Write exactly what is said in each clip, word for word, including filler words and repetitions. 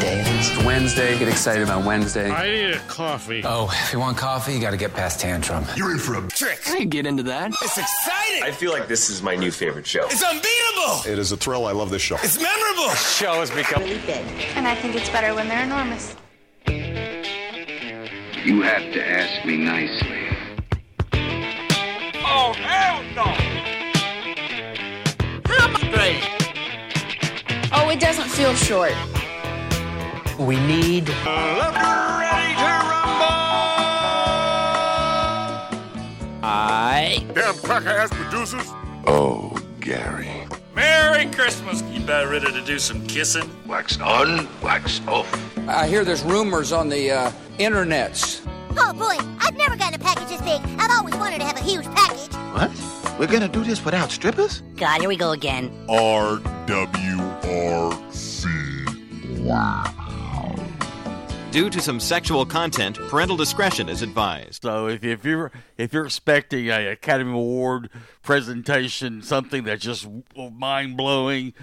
day it is? It's Wednesday. Get excited about Wednesday. I need a coffee. Oh, if you want coffee, you got to get past Tantrum. You're in for a trick. I can get into that. It's exciting. I feel like this is my new favorite show. It's unbeatable! It is a thrill. I love this show. It's memorable! This show has become really big. And I think it's better when they're enormous. You have to ask me nicely. Oh, hell no! I'm straight! Oh, it doesn't feel short. We need... Uh, ready to rumble! I... Damn cracker-ass producers. Oh, Gary. Merry Christmas. You better ready to do some kissing. Wax on, wax off. I hear there's rumors on the, uh, internets. Oh, boy, I've never gotten a package this big. I've always wanted to have a huge package. What? We're gonna do this without strippers? God, here we go again. R W R C. Wow. Due to some sexual content, parental discretion is advised. So if, if you're if you're expecting an Academy Award presentation, something that's just mind-blowing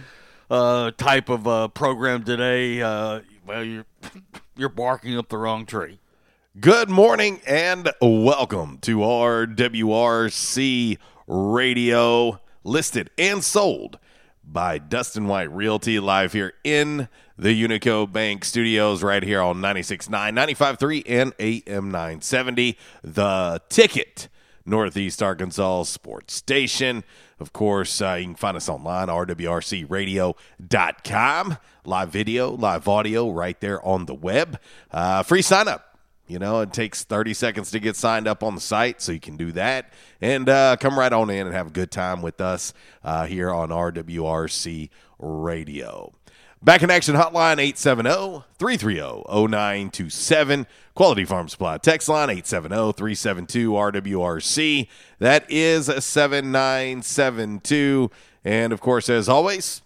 uh, type of uh, program today, uh, well, you're, you're barking up the wrong tree. Good morning and welcome to R W R C Radio, listed and sold by Dustin White Realty, live here in the Unico Bank Studios, right here on ninety-six point nine, ninety-five point three, and A M nine seventy. The Ticket, Northeast Arkansas Sports Station. Of course, uh, you can find us online, R W R C radio dot com. Live video, live audio right there on the web. Uh, free sign up. You know, it takes thirty seconds to get signed up on the site, so you can do that. And uh, come right on in and have a good time with us uh, here on R W R C Radio. Back in Action Hotline, eight seven zero, three three zero, zero nine two seven. Quality Farm Supply text line, eight seven zero, three seven two, R W R C. That is seven nine seven two. And, of course, as always,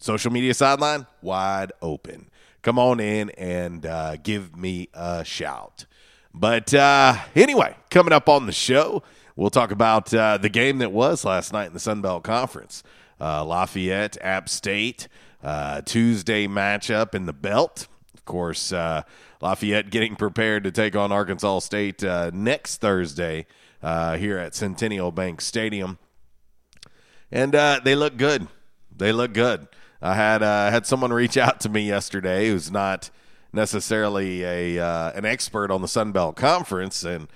social media sideline, wide open. Come on in and uh, give me a shout. But uh, anyway, coming up on the show, we'll talk about uh, the game that was last night in the Sunbelt Conference. Uh, Lafayette, App State, uh, Tuesday matchup in the belt. Of course, uh, Lafayette getting prepared to take on Arkansas State uh, next Thursday uh, here at Centennial Bank Stadium. And uh, they look good. They look good. I had uh, had someone reach out to me yesterday who's not necessarily a uh, an expert on the Sunbelt Conference, and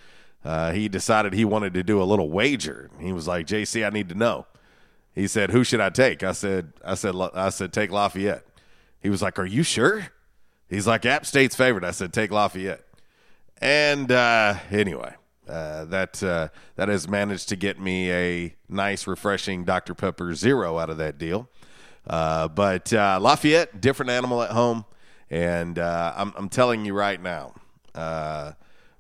uh, he decided he wanted to do a little wager. He was like, "J C, I need to know." He said, "Who should I take?" I said, "I said, I said, take Lafayette." He was like, "Are you sure?" He's like, "App State's favorite." I said, "Take Lafayette." And uh, anyway, uh, that uh, that has managed to get me a nice, refreshing Dr Pepper Zero out of that deal. Uh, but uh, Lafayette, different animal at home, and uh, I'm, I'm telling you right now, uh,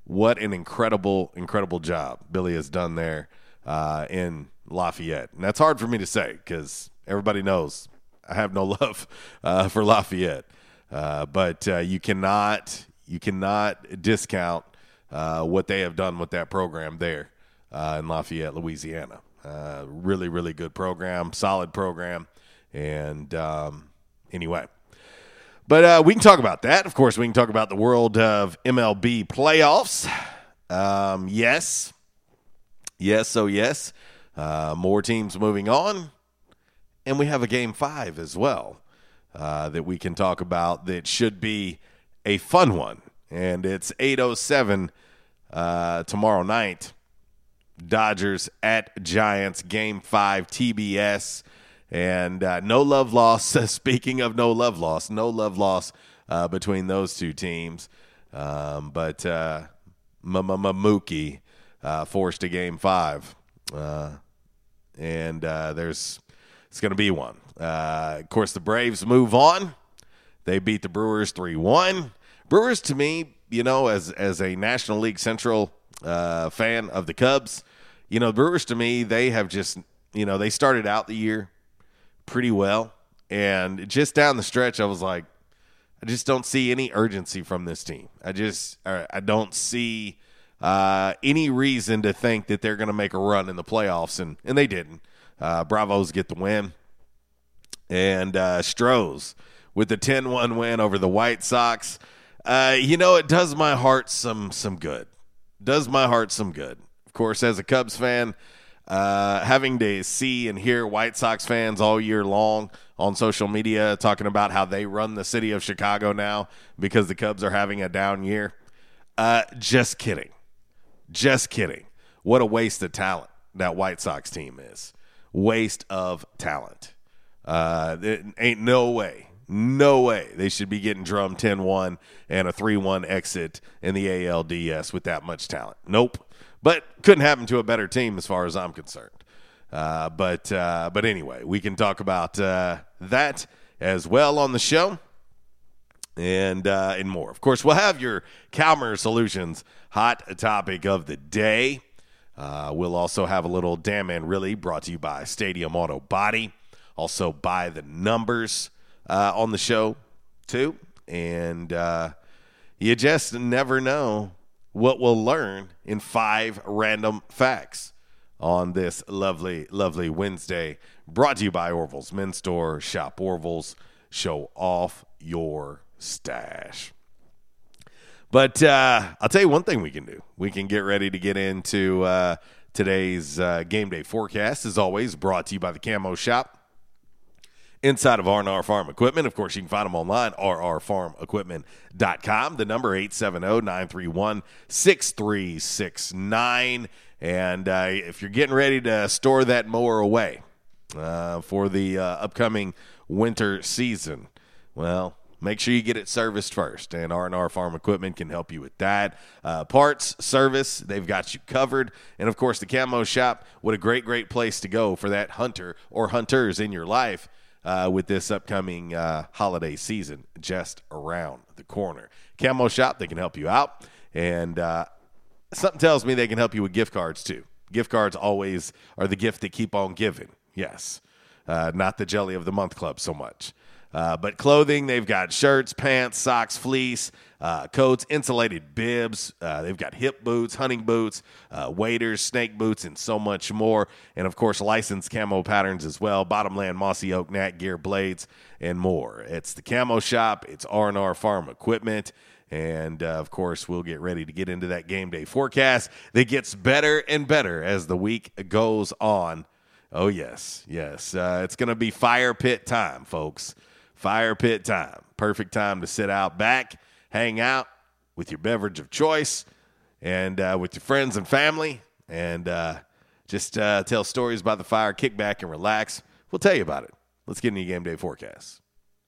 what an incredible, incredible job Billy has done there uh, in Lafayette. And that's hard for me to say because everybody knows I have no love uh, for Lafayette. Uh, but uh, you cannot, you cannot discount uh, what they have done with that program there uh, in Lafayette, Louisiana. Uh, really, really good program, solid program. And um, anyway, But uh, we can talk about that. Of course, we can talk about the world of M L B playoffs. Um, yes. Yes, so yes. Uh, more teams moving on. And we have a Game five as well uh, that we can talk about that should be a fun one. And it's eight oh seven uh, tomorrow night. Dodgers at Giants, Game five, T B S. And uh, no love loss. Speaking of no love loss, no love loss uh, between those two teams. Um, but uh, Mookie uh, forced a Game five. Uh, and uh, there's it's going to be one. Uh, of course, the Braves move on. They beat the Brewers three one. Brewers, to me, you know, as, as a National League Central uh, fan of the Cubs, you know, Brewers, to me, they have just, you know, they started out the year pretty well, and just down the stretch, I was like, I just don't see any urgency from this team. I just, I don't see uh, any reason to think that they're going to make a run in the playoffs, and and they didn't. Uh, Bravos get the win, and uh, Strohs with the ten one win over the White Sox. Uh, you know, it does my heart some some good. Does my heart some good. Of course, as a Cubs fan, Uh, having to see and hear White Sox fans all year long on social media talking about how they run the city of Chicago now because the Cubs are having a down year. Uh, just kidding. Just kidding. What a waste of talent that White Sox team is. Waste of talent. Uh, it ain't no way. No way they should be getting drummed ten one and a three one exit in the A L D S with that much talent. Nope. But couldn't happen to a better team as far as I'm concerned. Uh, but uh, but anyway, we can talk about uh, that as well on the show and, uh, and more. Of course, we'll have your Calmer Solutions hot topic of the day. Uh, we'll also have a little Damn Man Really brought to you by Stadium Auto Body. Also by the numbers uh, on the show too. And uh, you just never know what we'll learn in five random facts on this lovely, lovely Wednesday. Brought to you by Orville's Men's Store. Shop Orville's. Show off your stash. But uh, I'll tell you one thing we can do. We can get ready to get into uh, today's uh, game day forecast. As always, brought to you by the Camo Shop. Inside of R and R Farm Equipment. Of course, you can find them online, r r farm equipment dot com. The number eight seven zero, nine three one, six three six nine. And uh, if you're getting ready to store that mower away uh, for the uh, upcoming winter season, well, make sure you get it serviced first. And R and R Farm Equipment can help you with that. Uh, parts, service, they've got you covered. And, of course, the Camo Shop, what a great, great place to go for that hunter or hunters in your life. Uh, with this upcoming uh, holiday season just around the corner. Camo Shop, they can help you out. And uh, something tells me they can help you with gift cards, too. Gift cards always are the gift that keep on giving. Yes. Uh, not the Jelly of the Month Club so much. Uh, but clothing, they've got shirts, pants, socks, fleece, uh, coats, insulated bibs. Uh, they've got hip boots, hunting boots, uh, waders, snake boots, and so much more. And, of course, licensed camo patterns as well, bottomland, mossy oak, gnat gear, blades, and more. It's the Camo Shop. It's R and R Farm Equipment. And, uh, of course, we'll get ready to get into that game day forecast that gets better and better as the week goes on. Oh, yes, yes. Uh, it's going to be fire pit time, folks. Fire pit time. Perfect time to sit out back, hang out with your beverage of choice and uh, with your friends and family and uh, just uh, tell stories by the fire, kick back and relax. We'll tell you about it. Let's get into your game day forecast.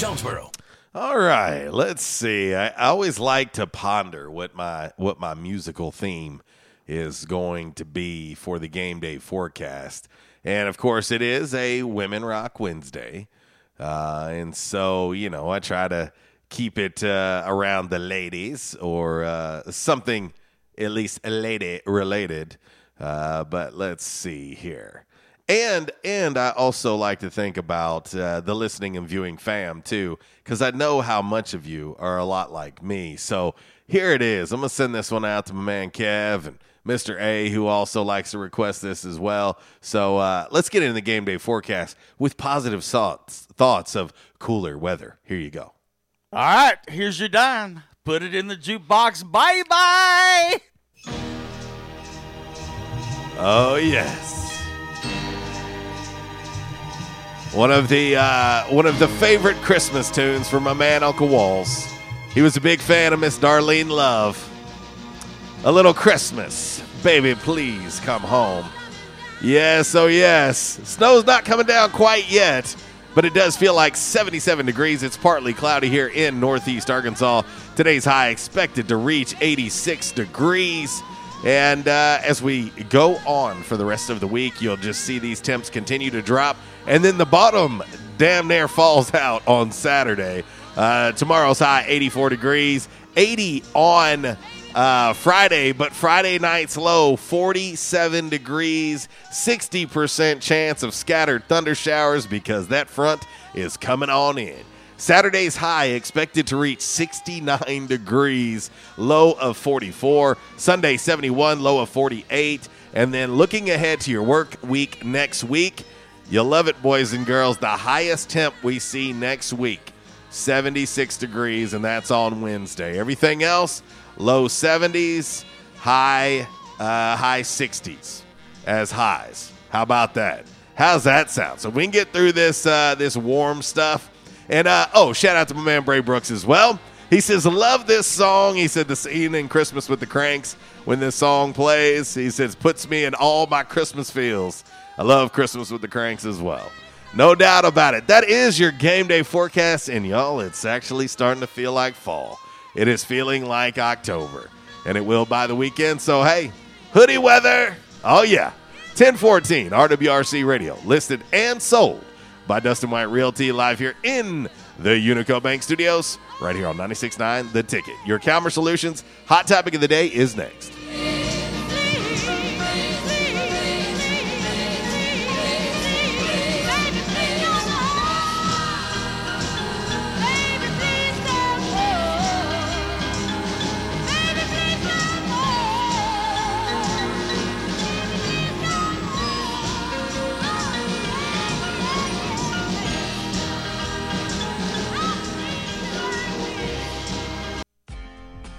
Jonesboro. All right, let's see. I, I always like to ponder what my what my musical theme is going to be for the game day forecast, and of course, it is a Women Rock Wednesday, uh, and so you know I try to keep it uh, around the ladies or uh, something at least lady related. Uh, but let's see here. And and I also like to think about uh, the listening and viewing fam, too, because I know how much of you are a lot like me. So here it is. I'm going to send this one out to my man, Kev, and Mister A, who also likes to request this as well. So uh, let's get into the game day forecast with positive thoughts, thoughts of cooler weather. Here you go. All right. Here's your dime. Put it in the jukebox. Bye-bye. Oh, yes. One of the uh, one of the favorite Christmas tunes from my man, Uncle Walls. He was a big fan of Miss Darlene Love. A Little Christmas, Baby Please Come Home. Yes, oh yes. Snow's not coming down quite yet, but it does feel like seventy-seven degrees. It's partly cloudy here in Northeast Arkansas. Today's high expected to reach eighty-six degrees. And uh, as we go on for the rest of the week, you'll just see these temps continue to drop. And then the bottom damn near falls out on Saturday. Uh, tomorrow's high, eighty-four degrees. eighty on uh, Friday, but Friday night's low, forty-seven degrees. sixty percent chance of scattered thunder showers because that front is coming on in. Saturday's high expected to reach sixty-nine degrees, low of forty-four. Sunday, seventy-one, low of forty-eight. And then looking ahead to your work week next week, you'll love it, boys and girls. The highest temp we see next week, seventy-six degrees, and that's on Wednesday. Everything else, low seventies, high uh, high sixties as highs. How about that? How's that sound? So we can get through this, uh, this warm stuff. And, uh, oh, shout out to my man, Bray Brooks, as well. He says, love this song. He said, this evening, Christmas with the Cranks, when this song plays, he says, puts me in all my Christmas feels. I love Christmas with the Cranks as well. No doubt about it. That is your game day forecast, and, y'all, it's actually starting to feel like fall. It is feeling like October, and it will by the weekend. So, hey, hoodie weather. Oh, yeah. ten fourteen R W R C Radio, listed and sold by Dustin White Realty, live here in the Unico Bank Studios, right here on ninety-six point nine The Ticket. Your Calmer Solutions Hot Topic of the Day is next.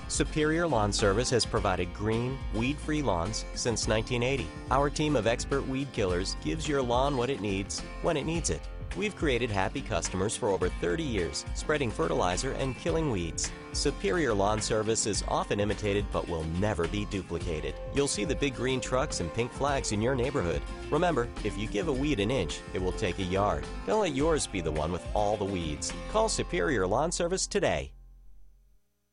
Superior Lawn Service has provided green, weed-free lawns since nineteen eighty. Our team of expert weed killers gives your lawn what it needs, when it needs it. We've created happy customers for over thirty years, spreading fertilizer and killing weeds. Superior Lawn Service is often imitated but will never be duplicated. You'll see the big green trucks and pink flags in your neighborhood. Remember, if you give a weed an inch, it will take a yard. Don't let yours be the one with all the weeds. Call Superior Lawn Service today.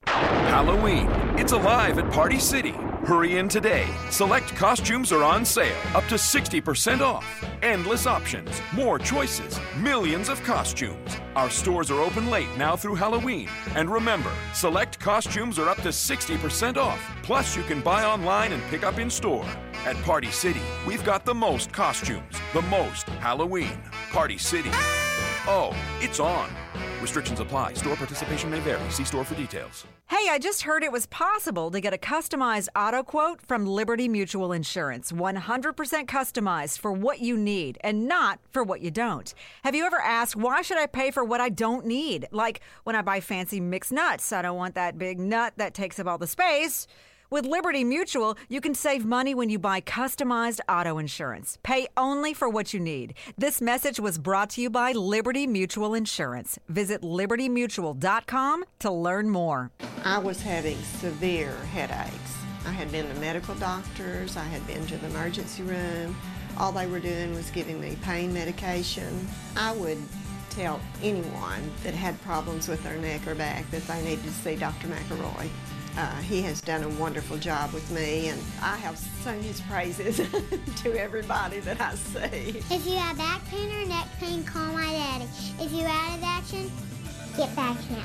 Halloween. It's alive at Party City. Hurry in today. Select costumes are on sale, up to sixty percent off. Endless options, more choices, millions of costumes. Our stores are open late now through Halloween. And remember, select costumes are up to sixty percent off. Plus, you can buy online and pick up in store. At Party City, we've got the most costumes, the most Halloween. Party City. Oh, it's on. Restrictions apply. Store participation may vary. See store for details. Hey, I just heard it was possible to get a customized auto quote from Liberty Mutual Insurance. one hundred percent customized for what you need and not for what you don't. Have you ever asked, why should I pay for what I don't need? Like when I buy fancy mixed nuts, I don't want that big nut that takes up all the space. With Liberty Mutual, you can save money when you buy customized auto insurance. Pay only for what you need. This message was brought to you by Liberty Mutual Insurance. Visit liberty mutual dot com to learn more. I was having severe headaches. I had been to medical doctors. I had been to the emergency room. All they were doing was giving me pain medication. I would tell anyone that had problems with their neck or back that they needed to see Doctor McElroy. Uh, he has done a wonderful job with me, and I have sung his praises to everybody that I see. If you have back pain or neck pain, call my daddy. If you're out of action, get back now.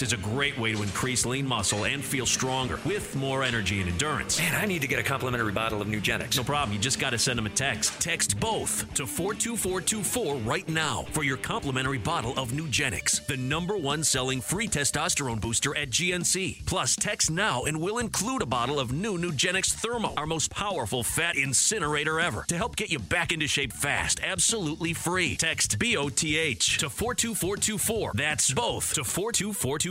is a great way to increase lean muscle and feel stronger with more energy and endurance. Man, I need to get a complimentary bottle of Nugenix. No problem. You just got to send them a text. Text both to four two four two four right now for your complimentary bottle of Nugenix, the number one selling free testosterone booster at G N C. Plus, text now and we'll include a bottle of new Nugenix Thermo, our most powerful fat incinerator ever, to help get you back into shape fast, absolutely free. Text B O T H to four two four two four. That's both to four two four two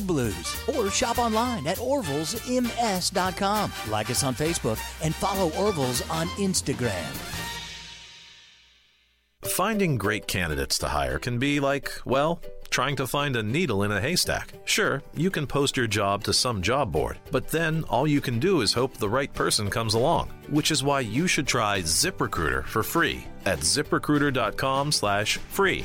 Blues. Or shop online at orvils m s dot com. Like us on Facebook and follow Orville's on Instagram. Finding great candidates to hire can be like, well, trying to find a needle in a haystack. Sure, you can post your job to some job board, but then all you can do is hope the right person comes along, which is why you should try ZipRecruiter for free at zip recruiter dot com slash free.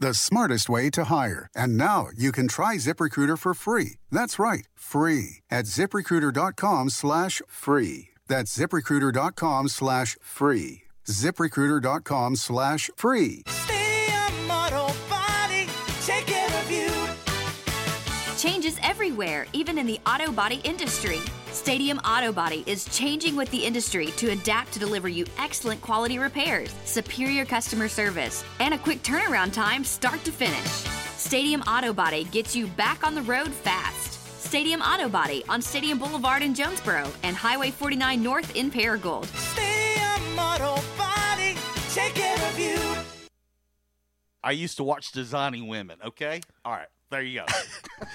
The smartest way to hire. And now you can try ZipRecruiter for free. That's right, free. At zip recruiter dot com slash free. That's zip recruiter dot com slash free. zip recruiter dot com slash free. Stadium Auto Body, take care of you. Changes everywhere, even in the auto body industry. Stadium Auto Body is changing with the industry to adapt to deliver you excellent quality repairs, superior customer service, and a quick turnaround time start to finish. Stadium Auto Body gets you back on the road fast. Stadium Auto Body on Stadium Boulevard in Jonesboro and Highway forty-nine North in Paragould. Stadium Auto Body, take care of you. I used to watch Designing Women, okay? All right, there you go.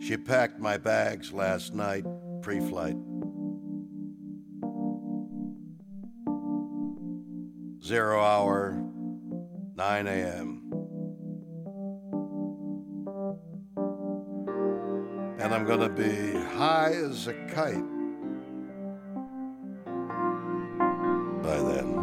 She packed my bags last night, pre-flight. Zero hour, nine a.m. And I'm going to be high as a kite by then.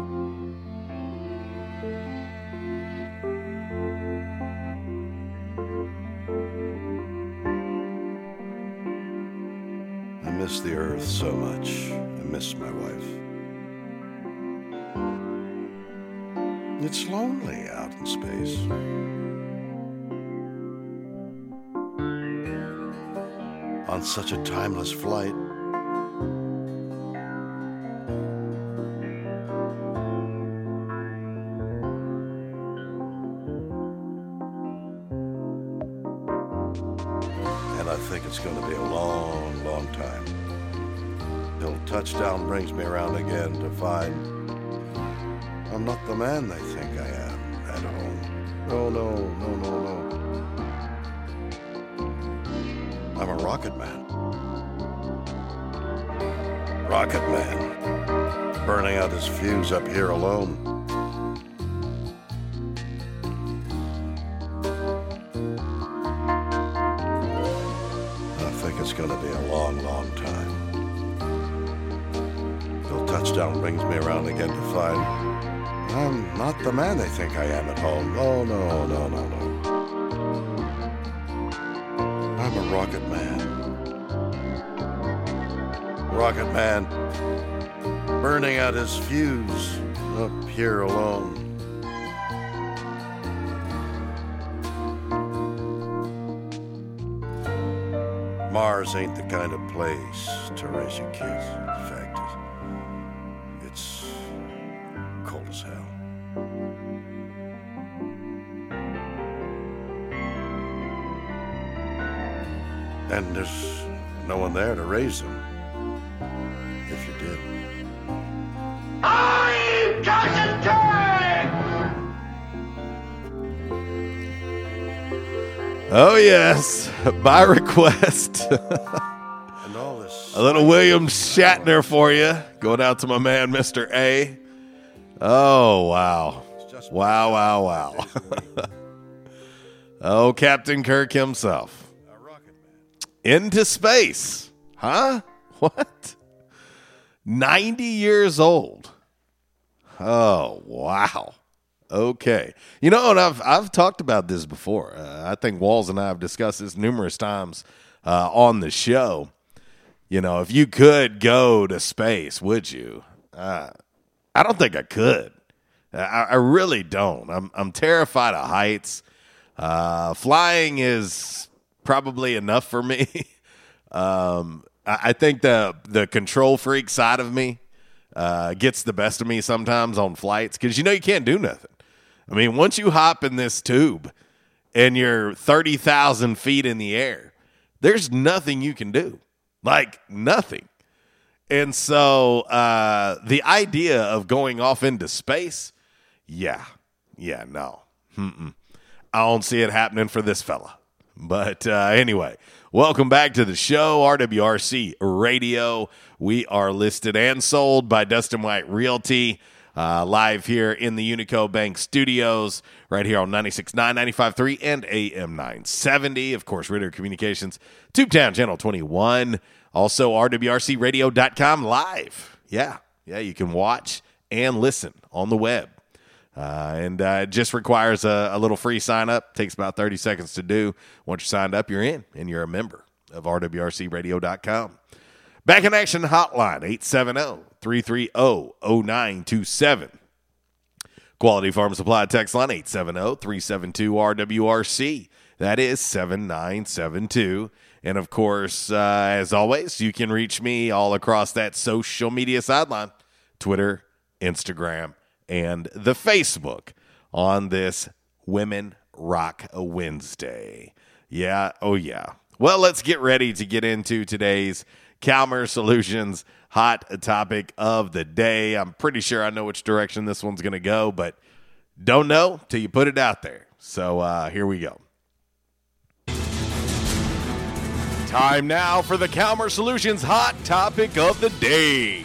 I miss the earth so much. I miss my wife. It's lonely out in space. On such a timeless flight. And I think it's going to be a long, long time till touchdown brings me around again to find I'm not the man they think I am at home. No, no, no, no, no. I'm a rocket man. Rocket man. Burning out his fuse up here alone. I think it's going to be a long, long time till touchdown brings me around again to find I'm not the man they think I am at home. Oh, no, no, no, no. Rocket Man. Rocket Man burning out his fuse up here alone. Mars ain't the kind of place to raise your kids. In fact, it's cold as hell. And there's no one there to raise them, if you did. I've got to die! Oh, yes, by request. And all this a little William Shatner for you. Going out to my man, Mister A. Oh, wow. Wow, wow, wow. Oh, Captain Kirk himself. Into space, huh? What? ninety years old. Oh, wow. Okay. You know, and I've I've talked about this before. Uh, I think Walls and I have discussed this numerous times uh, on the show. You know, if you could go to space, would you? Uh, I don't think I could. I, I really don't. I'm I'm terrified of heights. Uh, flying is probably enough for me. um, I, I think the the control freak side of me uh, gets the best of me sometimes on flights because you know you can't do nothing. I mean, once you hop in this tube and you're thirty thousand feet in the air, there's nothing you can do. Like, nothing. And so uh, the idea of going off into space, yeah, yeah, no. Mm-mm. I don't see it happening for this fella. But uh, anyway, welcome back to the show, R W R C Radio. We are listed and sold by Dustin White Realty, uh, live here in the Unico Bank Studios, right here on ninety-six point nine, ninety-five point three, and A M nine seventy. Of course, Ritter Communications, Tubetown Channel twenty-one. Also, R W R C radio dot com live. Yeah, yeah, you can watch and listen on the web. Uh, and uh, it just requires a, a little free sign-up. Takes about thirty seconds to do. Once you're signed up, you're in, and you're a member of R W R C radio dot com. Back in Action Hotline, eight seven zero, three three zero, zero nine two seven. Quality Farm Supply text line, eight seven zero, three seven two, R W R C. That is seven nine seven two. And, of course, uh, as always, you can reach me all across that social media sideline, Twitter, Instagram, and the Facebook on this Women Rock Wednesday. Yeah, oh yeah. Well, let's get ready to get into today's Calmer Solutions hot topic of the day. I'm pretty sure I know which direction this one's going to go, but Don't know till you put it out there. So uh, here we go. Time now for the Calmer Solutions Hot Topic of the Day.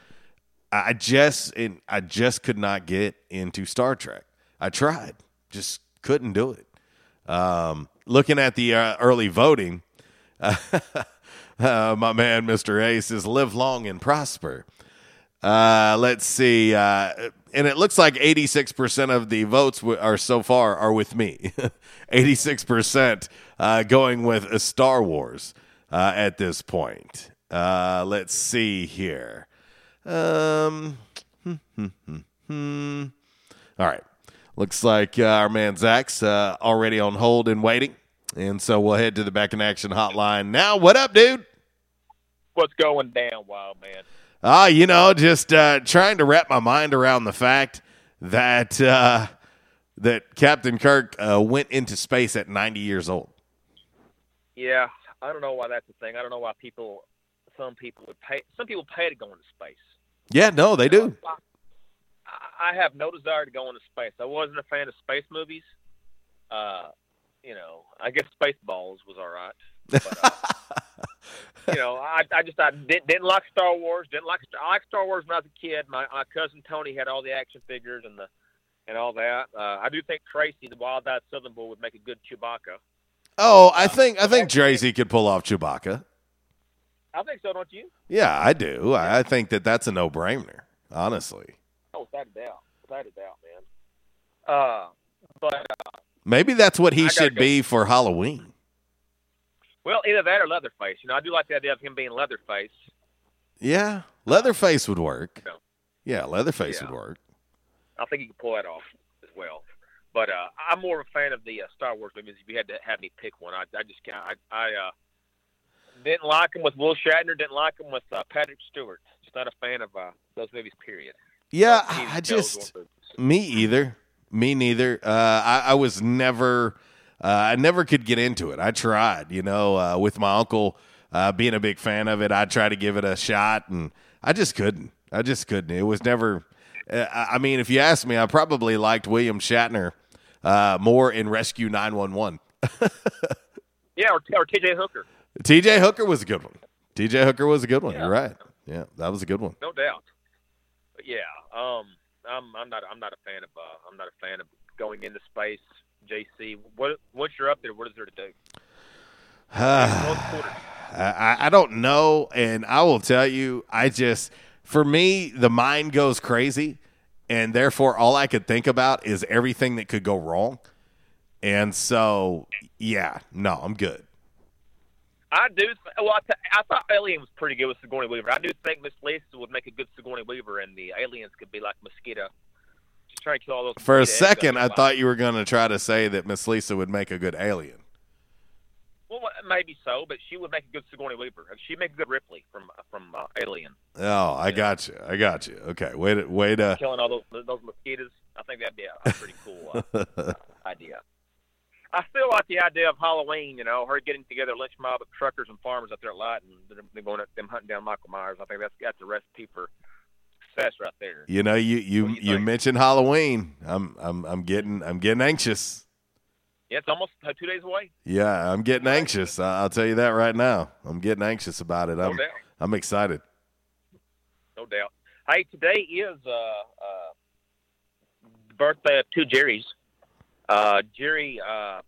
I just, and I just could not get into Star Trek. I tried, just couldn't do it. Um, looking at the uh, early voting, uh, uh, my man, Mister Ace, says live long and prosper. Uh, let's see. Uh, and it looks like eighty-six percent of the votes w- are so far are with me. eighty-six percent uh, going with uh, Star Wars uh, at this point. Uh, let's see here. Um, hmm, hmm, hmm, hmm. All right. Looks like uh, our man Zach's uh, already on hold and waiting. And so we'll head to the Back in Action hotline now. What up, dude? What's going down, wild man? Ah, uh, you know, just uh, trying to wrap my mind around the fact that uh, that Captain Kirk uh, went into space at ninety years old. Yeah, I don't know why that's a thing. I don't know why people, some people would pay, some people pay to go into space. Yeah, no, they do. I have no desire to go into space. I wasn't a fan of space movies. Uh, you know, I guess Spaceballs was all right. But, uh, you know, I, I just I didn't, didn't like Star Wars. Didn't like I liked Star Wars when I was a kid. My, my cousin Tony had all the action figures and the and all that. Uh, I do think Tracy, the wild-eyed Southern boy, would make a good Chewbacca. Oh, I think uh, I think Tracy could pull off Chewbacca. I think so, don't you? Yeah, I do. I, I think that that's a no-brainer, honestly. Oh, without a doubt. Without a doubt, man. Uh, but uh, maybe that's what he should go. be for Halloween. Well, either that or Leatherface. You know, I do like the idea of him being Leatherface. Yeah, Leatherface would work. No. Yeah, Leatherface yeah. would work. I think he could pull that off as well. But uh, I'm more of a fan of the uh, Star Wars movies. If you had to have me pick one, I, I just can't. I, I uh, didn't like him with Will Shatner. Didn't like him with uh, Patrick Stewart. Just not a fan of uh, those movies, period. Yeah, I just, me either, me neither. Uh, I, I was never, uh, I never could get into it. I tried, you know, uh, with my uncle uh, being a big fan of it, I tried to give it a shot, and I just couldn't. I just couldn't. It was never, uh, I mean, if you ask me, I probably liked William Shatner uh, more in Rescue nine one one. Yeah, or, or T J Hooker. T J Hooker was a good one. T J Hooker was a good one. Yeah. You're right. Yeah, that was a good one. No doubt. Yeah, um, I'm, I'm not. I'm not a fan of. Uh, I'm not a fan of going into space. J C, what once you're up there, what is there to do? Uh, I, I don't know, and I will tell you. I just, for me, the mind goes crazy, and therefore, all I could think about is everything that could go wrong. And so, yeah, no, I'm good. I do. Th- well, I, th- I thought Alien was pretty good with Sigourney Weaver. I do think Miss Lisa would make a good Sigourney Weaver, and the aliens could be like mosquito. Just trying to kill all those. For a second, I thought you were going to try to say that Miss Lisa would make a good alien. Well, maybe so, but she would make a good Sigourney Weaver. She'd make a good Ripley from from uh, Alien. Oh, I yeah. got you. I got you. Okay, wait, to, wait. To... Killing all those those mosquitoes. I think that'd be a, a pretty cool uh, idea. I still like the idea of Halloween, you know, her getting together a lynch mob of truckers and farmers up there at Light, and they're going up them hunting down Michael Myers. I think that's got the recipe for success right there. You know, you you, you, you mentioned Halloween. I'm I'm I'm getting I'm getting anxious. Yeah, it's almost uh, two days away. Yeah, I'm getting anxious. I'll tell you that right now. I'm getting anxious about it. I'm, no doubt. I'm excited. No doubt. Hey, today is uh, uh, the birthday of two Jerrys. Uh, Jerry uh,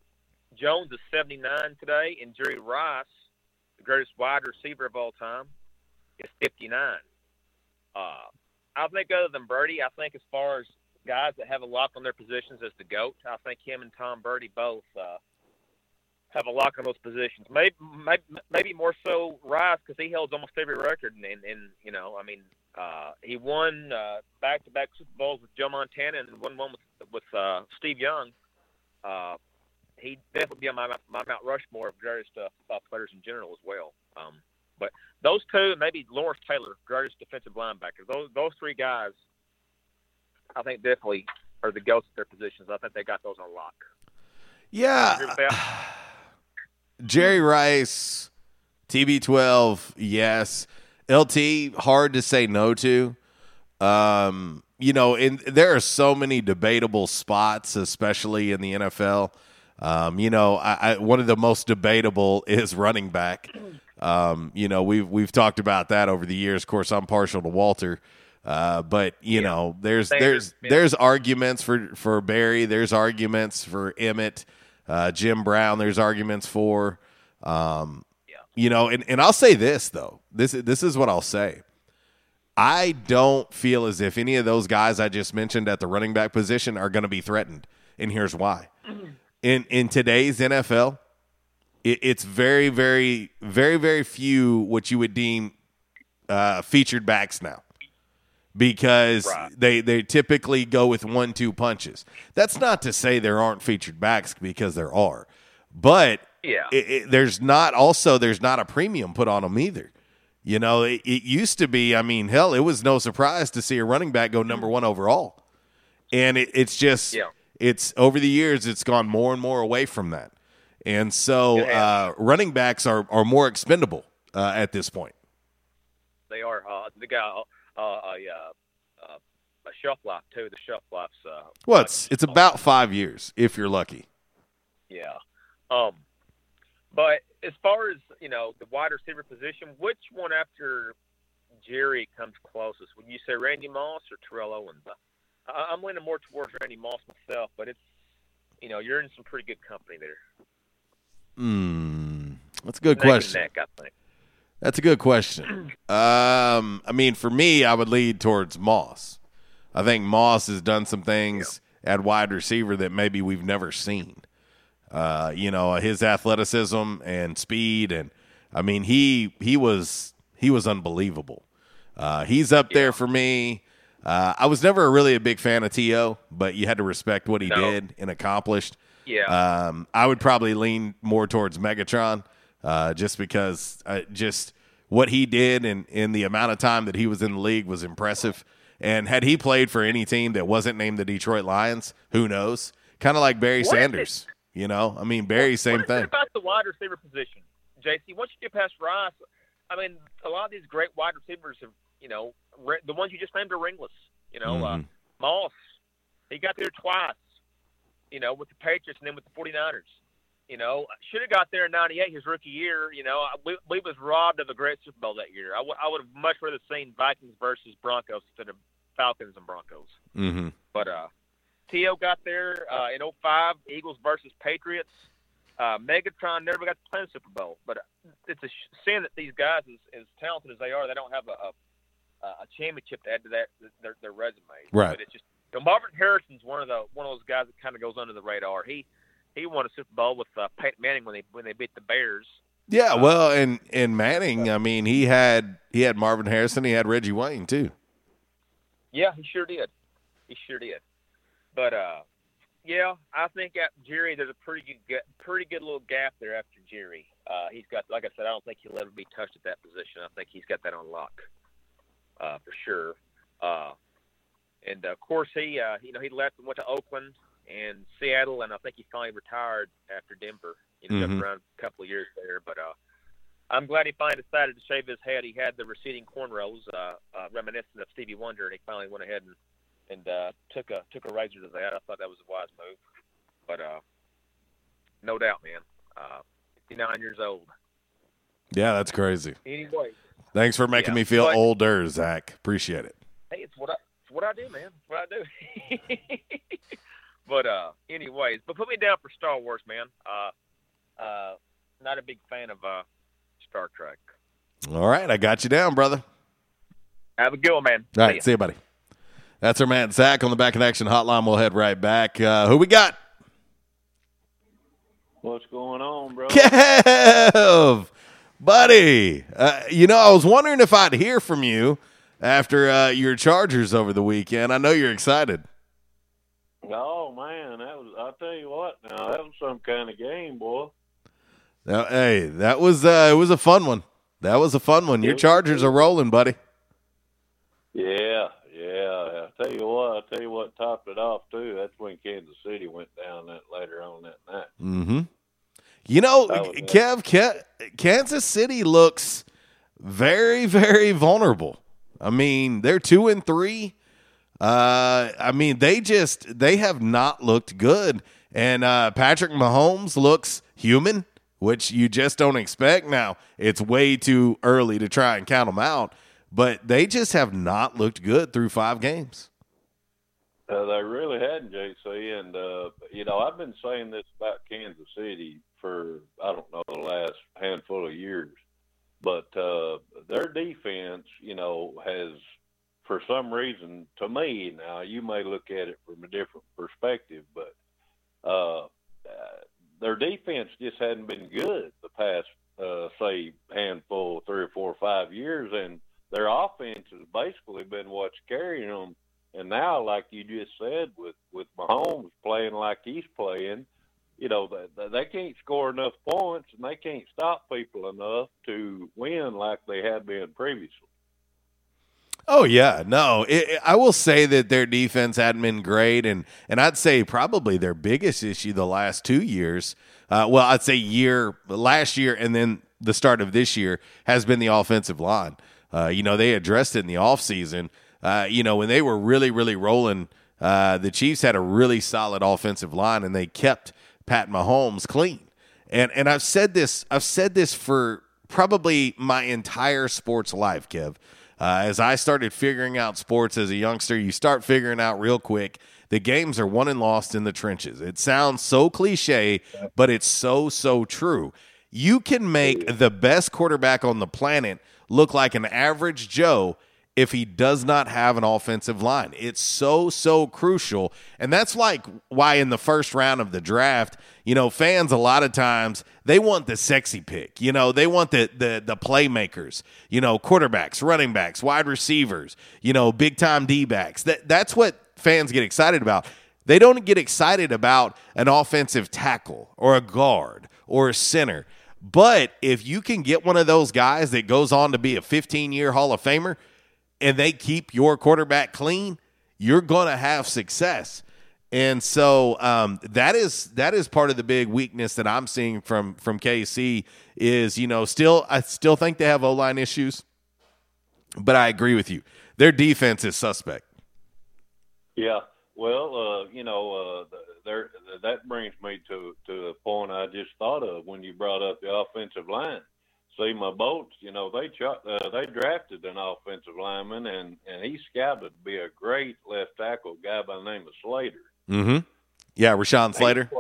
Jones is seventy-nine today, and Jerry Rice, the greatest wide receiver of all time, is fifty-nine. Uh, I think other than Birdie, I think as far as guys that have a lock on their positions as the GOAT, I think him and Tom Birdie both uh, have a lock on those positions. Maybe maybe, maybe more so Rice because he holds almost every record. And, and, and you know, I mean, uh, he won uh, back-to-back Super Bowls with Joe Montana and won one with, with uh, Steve Young. Uh, he'd definitely be on my, my Mount Rushmore of greatest uh, players in general as well. Um, but those two, maybe Lawrence Taylor, greatest defensive linebacker, those, those three guys, I think definitely are the GOATs at their positions. I think they got those on lock. Yeah. Jerry Rice, T B twelve, yes. L T, hard to say no to. Um, you know, and there are so many debatable spots, especially in the N F L. Um, you know, I, I, one of the most debatable is running back. Um, you know, we've we've talked about that over the years. Of course, I'm partial to Walter. Uh, but you yeah. know, there's, there's, there's arguments for, for Barry. There's arguments for Emmett, uh, Jim Brown. There's arguments for, um, yeah. you know, and, and I'll say this though, this, this is what I'll say. I don't feel as if any of those guys I just mentioned at the running back position are going to be threatened. And here's why. in, in today's N F L, it, it's very, very, very, very few, what you would deem, uh, featured backs now. Because right. they, they typically go with one, two punches. That's not to say there aren't featured backs, because there are. But yeah. it, it, there's not also there's not a premium put on them either. You know, it, it used to be, I mean, hell, it was no surprise to see a running back go number one overall. And it, it's just, yeah. it's over the years, it's gone more and more away from that. And so uh, running backs are, are more expendable uh, at this point. They are. Uh, the guy... Uh, a, uh, a shelf life, too. The shelf life's... Uh, well, it's, it's about five years, if you're lucky. Yeah. Um, but as far as, you know, the wide receiver position, which one after Jerry comes closest? Would you say Randy Moss or Terrell Owens? I, I'm leaning more towards Randy Moss myself, but it's, you know, you're in some pretty good company there. Hmm. That's a good neck question. Neck, I think. That's a good question. Um, I mean, for me, I would lead towards Moss. I think Moss has done some things yeah. at wide receiver that maybe we've never seen. Uh, you know, his athleticism and speed, and I mean, he he was he was unbelievable. Uh, he's up yeah. there for me. Uh, I was never really a big fan of T O, but you had to respect what he no. did and accomplished. Yeah, um, I would probably lean more towards Megatron. Uh, just because uh, just what he did and in the amount of time that he was in the league was impressive. And had he played for any team that wasn't named the Detroit Lions, who knows? Kind of like Barry what Sanders, you know? I mean, Barry, what, same what thing. What about the wide receiver position, J C? Once you get past Rice, I mean, a lot of these great wide receivers have, you know, re- the ones you just named are ringless. You know, mm-hmm. uh, Moss, he got there twice, you know, with the Patriots and then with the forty-niners. You know, should have got there in ninety-eight, his rookie year. You know, we, we was robbed of a great Super Bowl that year. I, w- I would have much rather seen Vikings versus Broncos instead of Falcons and Broncos. Mm-hmm. But uh, T O got there uh, in oh five, Eagles versus Patriots. Uh, Megatron never got to play in the Super Bowl. But uh, it's a sin that these guys, as, as talented as they are, they don't have a, a, a championship to add to that their, their resume. Right. But it's just, you know, Marvin Harrison's one of the one of those guys that kind of goes under the radar. He He won a Super Bowl with uh, Peyton Manning when they when they beat the Bears. Yeah, well, and, and Manning, I mean, he had he had Marvin Harrison, he had Reggie Wayne too. Yeah, he sure did. He sure did. But uh, yeah, I think at Jerry, there's a pretty good pretty good little gap there after Jerry. Uh, he's got, like I said, I don't think he'll ever be touched at that position. I think he's got that on lock uh, for sure. Uh, and of course, he uh, you know he left and went to Oakland and Seattle, and I think he finally retired after Denver. You know, mm-hmm. around a couple of years there. But uh, I'm glad he finally decided to shave his head. He had the receding cornrows, uh, uh, reminiscent of Stevie Wonder, and he finally went ahead and and uh, took a took a razor to that. I thought that was a wise move. But uh, No doubt, man. Uh, fifty-nine years old. Yeah, that's crazy. Anyway. Thanks for making yeah, me feel but, older, Zach. Appreciate it. Hey, it's what I, it's what I do, man. It's what I do. But uh, anyways, but put me down for Star Wars, man. Uh, uh, not a big fan of uh, Star Trek. All right, I got you down, brother. Have a good one, man. All right, see ya. See you, buddy. That's our man, Zach, on the Back in Action Hotline. We'll head right back. Uh, who we got? What's going on, bro? Kev! Buddy, uh, you know, I was wondering if I'd hear from you after uh, your Chargers over the weekend. I know you're excited. Oh, man, that was, I'll tell you what, now, that was some kind of game, boy. Now, hey, that was uh, it was a fun one. That was a fun one. Your Chargers are rolling, buddy. Yeah, yeah. I'll tell you what, I'll tell you what topped it off, too. That's when Kansas City went down that later on that night. Mm-hmm. You know, Kev, Kev, Kansas City looks very, very vulnerable. I mean, they're two and three. Uh, I mean, they just they have not looked good. And uh, Patrick Mahomes looks human, which you just don't expect. Now, it's way too early to try and count them out, but they just have not looked good through five games. Uh, they really hadn't, J C. And, uh, you know, I've been saying this about Kansas City for, I don't know, the last handful of years. But uh, their defense, you know, has, for some reason, to me now, you may look at it from a different perspective, but uh, their defense just hadn't been good the past, uh, say, handful, three or four or five years. And their offense has basically been what's carrying them. And now, like you just said, with, with Mahomes playing like he's playing, you know, they, they can't score enough points and they can't stop people enough to win like they had been previously. Oh, yeah. No, it, I will say that their defense hadn't been great. And, and I'd say probably their biggest issue the last two years, uh, well, I'd say year last year and then the start of this year has been the offensive line. Uh, you know, they addressed it in the offseason. Uh, you know, when they were really, really rolling, uh, the Chiefs had a really solid offensive line and they kept Pat Mahomes clean. And and I've said this, I've said this for probably my entire sports life, Kev. Uh, as I started figuring out sports as a youngster, you start figuring out real quick, the games are won and lost in the trenches. It sounds so cliche, but it's so, so true. You can make the best quarterback on the planet look like an average Joe if he does not have an offensive line. It's so, so crucial. And that's like why in the first round of the draft, you know, fans a lot of times, they want the sexy pick. You know, they want the the the playmakers, you know, quarterbacks, running backs, wide receivers, you know, big-time D-backs. That, that's what fans get excited about. They don't get excited about an offensive tackle or a guard or a center. But if you can get one of those guys that goes on to be a fifteen-year Hall of Famer, and they keep your quarterback clean, you're going to have success. And so um, that is that is part of the big weakness that I'm seeing from from K C is, you know, still I still think they have O-line issues, but I agree with you. Their defense is suspect. Yeah, well, uh, you know, uh, there, that brings me to, to a point I just thought of when you brought up the offensive line. See, my Bolts, you know, they ch- uh, they drafted an offensive lineman, and, and he scouted to be a great left tackle guy by the name of Slater. Mm-hmm. Yeah, Rashawn Slater. He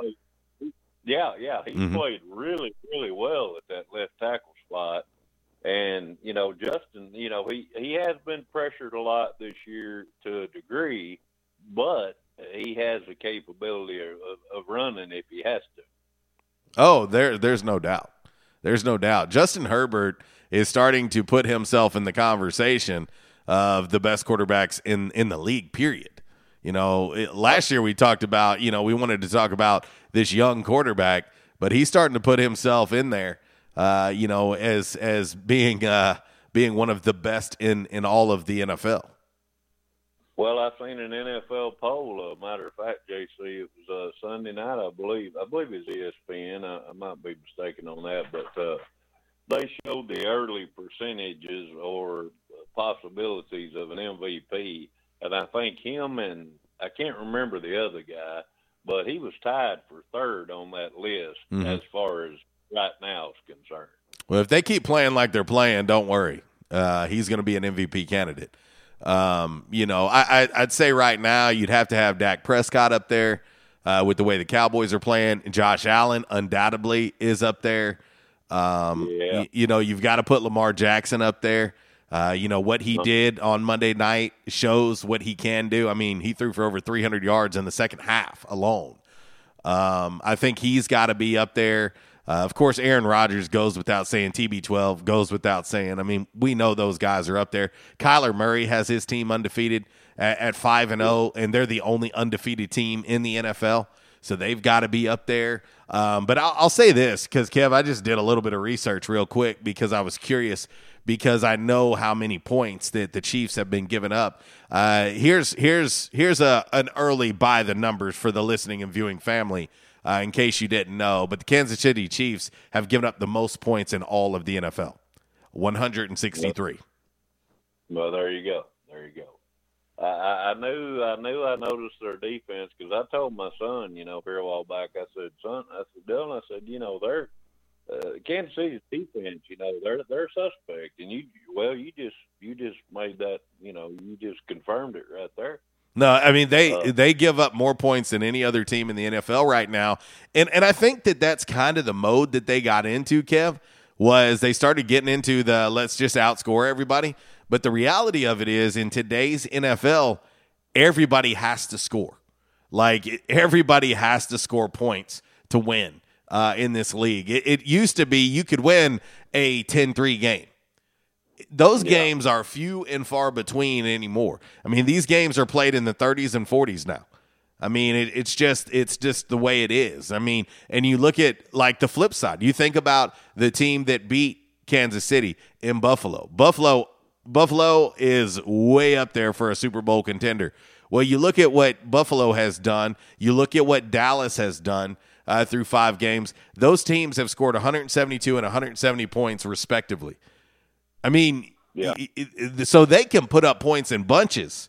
played, yeah, yeah. He mm-hmm. played really, really well at that left tackle spot. And, you know, Justin, you know, he, he has been pressured a lot this year to a degree, but he has the capability of, of, of running if he has to. Oh, there, there's no doubt. There's no doubt. Justin Herbert is starting to put himself in the conversation of the best quarterbacks in, in the league, period. You know, it, last year we talked about, you know, we wanted to talk about this young quarterback, but he's starting to put himself in there, uh, you know, as as being uh, being one of the best in, in all of the N F L. Well, I've seen an N F L poll. Uh, matter of fact, J C, it was uh, Sunday night, I believe. I believe it's E S P N. I, I might be mistaken on that, but uh, they showed the early percentages or possibilities of an M V P, and I think him and I can't remember the other guy, but he was tied for third on that list mm-hmm. as far as right now is concerned. Well, if they keep playing like they're playing, don't worry. Uh, he's going to be an M V P candidate. Um, you know, I, I, I'd say right now you'd have to have Dak Prescott up there uh, with the way the Cowboys are playing. Josh Allen undoubtedly is up there. Um, yeah. y- you know, you've got to put Lamar Jackson up there. Uh, you know, what he did on Monday night shows what he can do. I mean, he threw for over three hundred yards in the second half alone. Um, I think he's got to be up there. Uh, of course, Aaron Rodgers goes without saying. T B twelve goes without saying. I mean, we know those guys are up there. Kyler Murray has his team undefeated at five and oh, and they're the only undefeated team in the N F L. So they've got to be up there. Um, but I'll, I'll say this because, Kev, I just did a little bit of research real quick because I was curious because I know how many points that the Chiefs have been giving up. Uh, here's here's here's a an early by the numbers for the listening and viewing family uh, in case you didn't know. But the Kansas City Chiefs have given up the most points in all of the N F L, one hundred sixty-three. Well, there you go. There you go. I, I knew I knew I noticed their defense because I told my son, you know, here a while back, I said, son, I said, Dylan, I said, you know, they're uh, Kansas City's defense, you know, they're they're suspect, and you well, you just you just made that, you know, you just confirmed it right there. No, I mean they uh, they give up more points than any other team in the N F L right now, and and I think that that's kind of the mode that they got into, Kev, was they started getting into the let's just outscore everybody. But the reality of it is, in today's N F L, everybody has to score. Like, everybody has to score points to win uh, in this league. It, it used to be you could win a ten three game. Those yeah. games are few and far between anymore. I mean, these games are played in the thirties and forties now. I mean, it, it's just it's just the way it is. I mean, and you look at, like, the flip side. You think about the team that beat Kansas City in Buffalo. Buffalo Buffalo is way up there for a Super Bowl contender. Well, you look at what Buffalo has done. You look at what Dallas has done uh, through five games. Those teams have scored one hundred seventy-two and one hundred seventy points respectively. I mean, yeah. it, it, so they can put up points in bunches.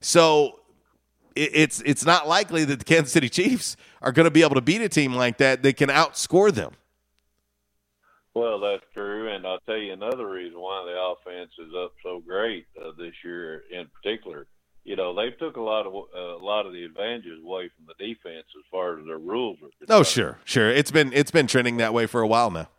So it, it's it's not likely that the Kansas City Chiefs are going to be able to beat a team like that that can outscore them. Well, that's true, and I'll tell you another reason why the offense is up so great uh, this year in particular. You know, they took a lot of uh, a lot of the advantages away from the defense as far as their rules are concerned. Oh, sure, sure. It's been it's been trending that way for a while now.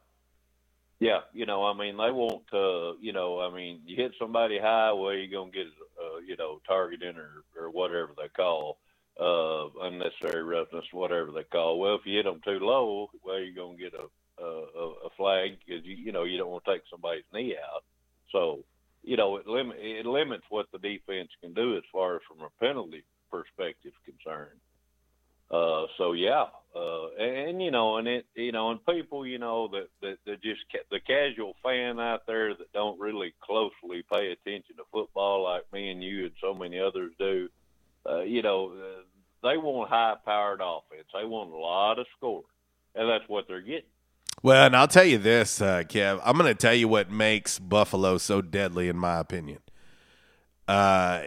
Yeah, you know, I mean, they won't, uh, you know, I mean, you hit somebody high, well, you're going to get, uh, you know, targeting or, or whatever they call uh, unnecessary roughness, whatever they call. Well, if you hit them too low, well, you're going to get a a flag because, you, you know, you don't want to take somebody's knee out. So, you know, it, lim- it limits what the defense can do as far as from a penalty perspective concerned. Uh, so, yeah. Uh, and, and, you know, and it, you know, and people, you know, that, that, that just ca- the casual fan out there that don't really closely pay attention to football like me and you and so many others do, uh, you know, they want high-powered offense. They want a lot of scoring. And that's what they're getting. Well, and I'll tell you this, uh, Kev. I'm going to tell you what makes Buffalo so deadly, in my opinion. Uh,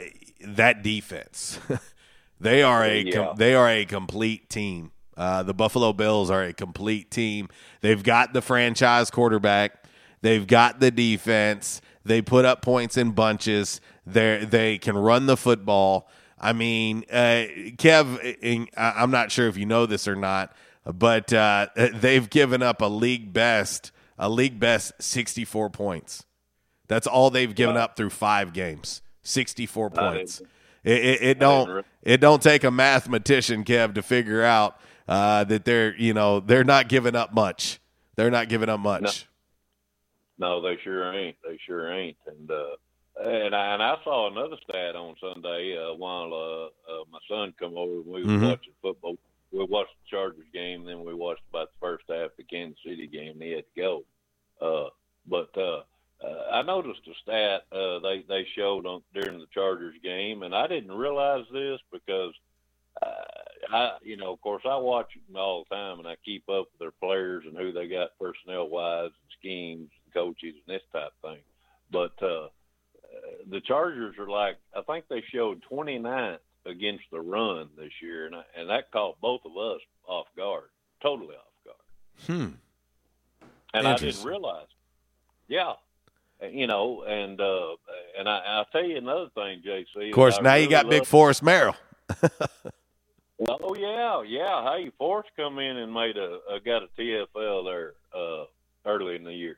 that defense. they are a yeah. com- they are a complete team. Uh, the Buffalo Bills are a complete team. They've got the franchise quarterback. They've got the defense. They put up points in bunches. They they can run the football. I mean, uh, Kev, I'm not sure if you know this or not. But uh, they've given up a league best, a league best sixty-four points. That's all they've given wow. up through five games. sixty-four points. It, it, it don't it don't take a mathematician, Kev, to figure out uh, that they're you know they're not giving up much. They're not giving up much. No, no they sure ain't. They sure ain't. And uh, and I, and I saw another stat on Sunday uh, while uh, uh, my son come over and we mm-hmm. were watching football. We watched the Chargers game, then we watched about the first half of the Kansas City game, and he had to go. Uh, but uh, uh, I noticed a stat uh, they, they showed on, during the Chargers game, and I didn't realize this because, uh, I you know, of course, I watch them all the time, and I keep up with their players and who they got personnel-wise and schemes and coaches and this type of thing. But uh, the Chargers are like, I think they showed twenty-ninth against the run this year, and I, and that caught both of us off guard, totally off guard. Hmm. And I didn't realize. Yeah. You know, and uh, and I, I'll tell you another thing, J C. Of course, now really you got big Forrest Merrill. Oh, yeah, yeah. Hey, Forrest come in and made a, a got a T F L there uh, early in the year.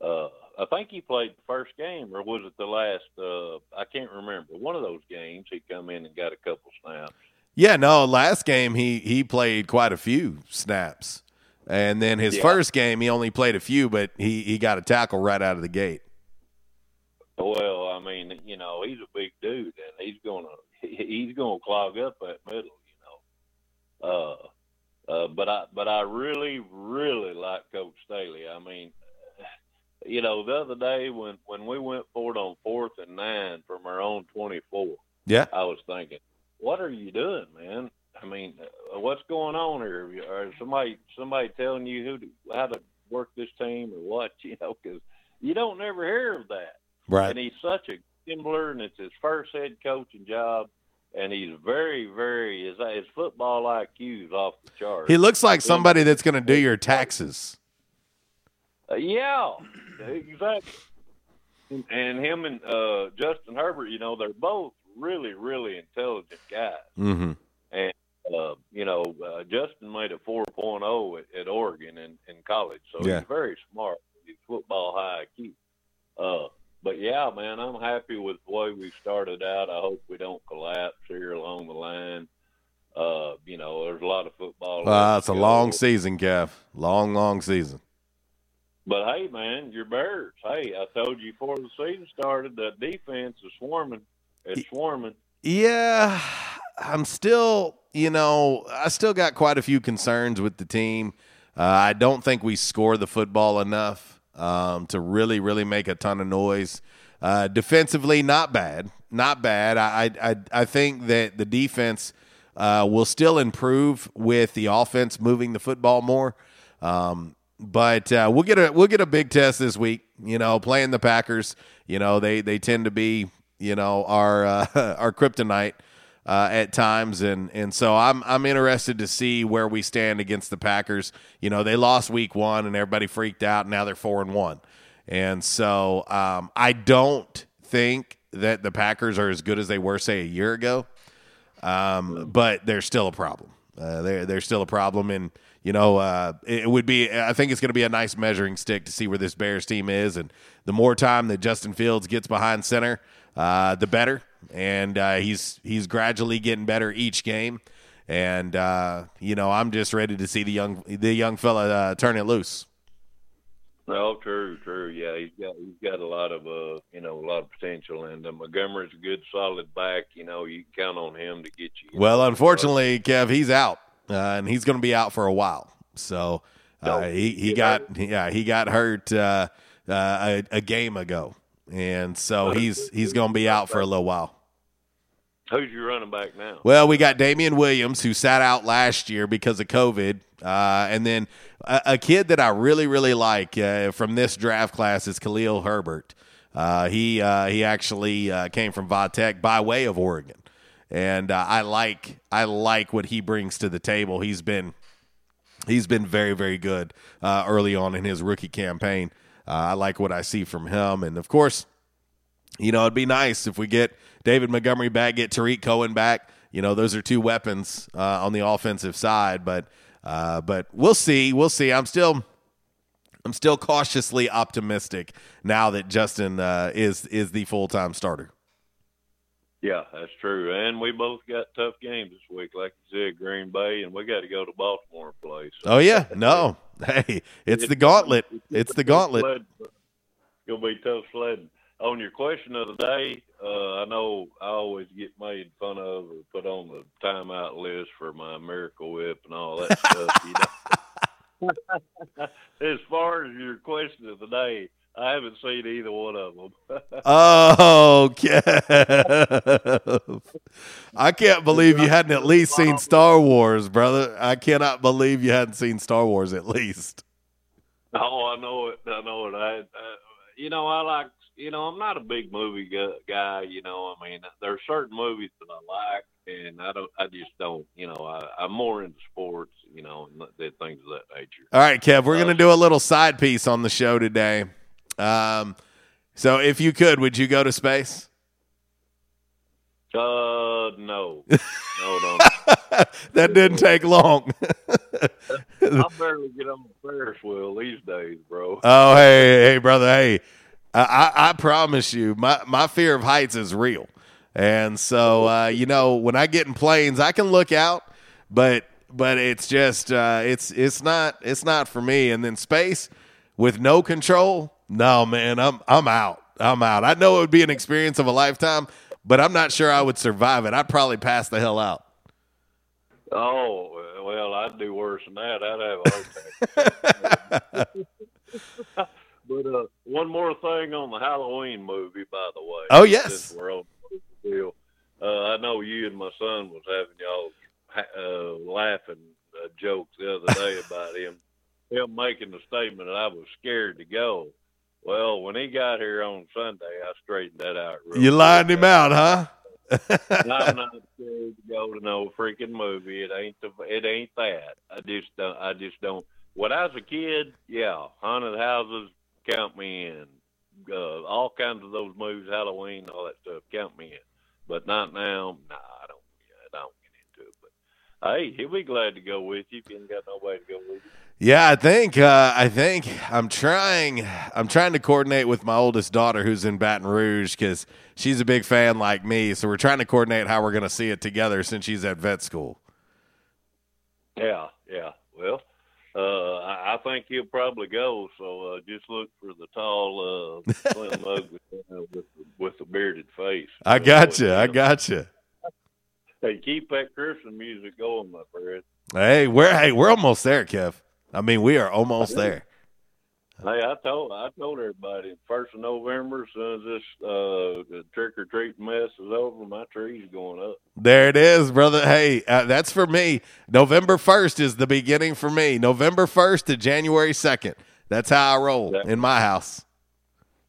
Uh, I think he played the first game, or was it the last? Uh, I can't remember. One of those games, he come in and got a couple snaps. Yeah, no, last game he, he played quite a few snaps. And then his yeah. first game, he only played a few, but he, he got a tackle right out of the gate. Well, I mean, you know, he's a big dude, and he's gonna he's gonna clog up that middle, you know. Uh, uh, but I but I really really like Coach Staley. I mean, you know, the other day when, when we went for it on fourth and nine from our own twenty-four, yeah, I was thinking, what are you doing, man? I mean, what's going on here? Or somebody, somebody telling you who to, how to work this team or what? You know, because you don't never hear of that. Right. And he's such a gambler, and it's his first head coaching job, and he's very, very his, his football I Q is off the chart. He looks like somebody that's going to do your taxes. Uh, yeah, exactly. And him and uh, Justin Herbert, you know, they're both really, really intelligent guys. Mm-hmm. And Uh, you know, uh, Justin made a four point oh at, at Oregon in, in college, so yeah. he's very smart. He's football high I Q. Uh, but, yeah, man, I'm happy with the way we started out. I hope we don't collapse here along the line. Uh, you know, there's a lot of football. Uh, it's a long season, Kev. Long, long season. But, hey, man, your Bears. Hey, I told you before the season started that defense is swarming. It's swarming. Yeah. I'm still, you know, I still got quite a few concerns with the team. Uh, I don't think we score the football enough um, to really, really make a ton of noise. Uh, defensively, not bad, not bad. I, I, I think that the defense uh, will still improve with the offense moving the football more. Um, but uh, we'll get a we'll get a big test this week. You know, playing the Packers. You know, they they tend to be, you know, our uh, our kryptonite. Uh, at times, and and so I'm I'm interested to see where we stand against the Packers. You know, they lost week one, and everybody freaked out. And now they're four and one, and so um, I don't think that the Packers are as good as they were, say, a year ago. Um, but they're still a problem. Uh, they're they're still a problem, and you know, uh, it would be. I think it's going to be a nice measuring stick to see where this Bears team is, and the more time that Justin Fields gets behind center, uh, the better. And uh, he's he's gradually getting better each game, and uh, you know, I'm just ready to see the young the young fella uh, turn it loose. Oh, true, true. Yeah, he's got he's got a lot of uh, you know, a lot of potential, and uh, Montgomery's a good solid back. You know, you can count on him to get you. Well, unfortunately, Kev, he's out, uh, and he's going to be out for a while. So uh, he he got yeah he got hurt uh, uh, a, a game ago. And so he's he's going to be out for a little while. Who's your running back now? Well, we got Damian Williams, who sat out last year because of COVID. Uh, and then a, a kid that I really, really like uh, from this draft class is Khalil Herbert. Uh, he uh, he actually uh, came from Vatech by way of Oregon. And uh, I like I like what he brings to the table. He's been, he's been very, very good uh, early on in his rookie campaign. Uh, I like what I see from him. And, of course, you know, it'd be nice if we get David Montgomery back, get Tariq Cohen back. You know, those are two weapons uh, on the offensive side. But uh, but we'll see. We'll see. I'm still I'm still cautiously optimistic now that Justin uh, is, is the full-time starter. Yeah, that's true. And we both got tough games this week, like you said, Green Bay, and we got to go to Baltimore and play. So. Oh, yeah. No. Hey, it's the gauntlet. It's the gauntlet. It'll be tough sledding. On your question of the day, uh, I know I always get made fun of or put on the timeout list for my Miracle Whip and all that stuff. You know? As far as your question of the day, I haven't seen either one of them. Oh, Kev. I can't believe you hadn't at least seen Star Wars, brother. I cannot believe you hadn't seen Star Wars at least. Oh, I know it. I know it. I, I you know, I like you know, I'm not a big movie guy, you know. I mean, there are certain movies that I like, and I don't, I just don't, you know, I, I'm more into sports, you know, and th- things of that nature. All right, Kev, we're uh, going to do a little side piece on the show today. Um, so if you could, would you go to space? Uh, no. No, no. no. That didn't take long. I barely get on the Ferris wheel these days, bro. Oh, hey, hey, brother, hey. I, I promise you, my, my fear of heights is real. And so, uh, you know, when I get in planes, I can look out, but but it's just uh, it's it's not it's not for me. And then space with no control. No, man, I'm I'm out. I'm out. I know it would be an experience of a lifetime, but I'm not sure I would survive it. I'd probably pass the hell out. Oh, well, I'd do worse than that. I'd have a heart attack. But uh, one more thing on the Halloween movie, by the way. Oh, yes. World deal. Uh, I know you and my son was having y'all uh, laughing uh, jokes the other day about him, him making the statement that I was scared to go. Well, when he got here on Sunday, I straightened that out. Real you lined him out, huh? I'm not scared to go to no freaking movie. It ain't the, it ain't that. I just uh, I just don't. When I was a kid, yeah, haunted houses. Count me in. Uh, all kinds of those movies, Halloween, all that stuff, count me in. But not now. Nah, I don't, I don't get into it. But hey, he'll be glad to go with you if you ain't got nobody to go with you. Yeah, I think uh, I think I'm trying. I'm trying to coordinate with my oldest daughter, who's in Baton Rouge, because she's a big fan like me. So we're trying to coordinate how we're going to see it together since she's at vet school. Yeah, yeah. Well. Uh, I, I think he'll probably go, so uh, just look for the tall, uh, slim mug with, uh, with, with the bearded face. I got you. I got you. Hey, keep that Christian music going, my friend. Hey, we're hey, we're almost there, Kev. I mean, we are almost there. Hey, I told I told everybody, first of November, as soon as this uh, trick or treat mess is over, my tree's going up. There it is, brother. Hey, uh, that's for me. November first is the beginning for me. November first to January second. That's how I roll exactly. In my house.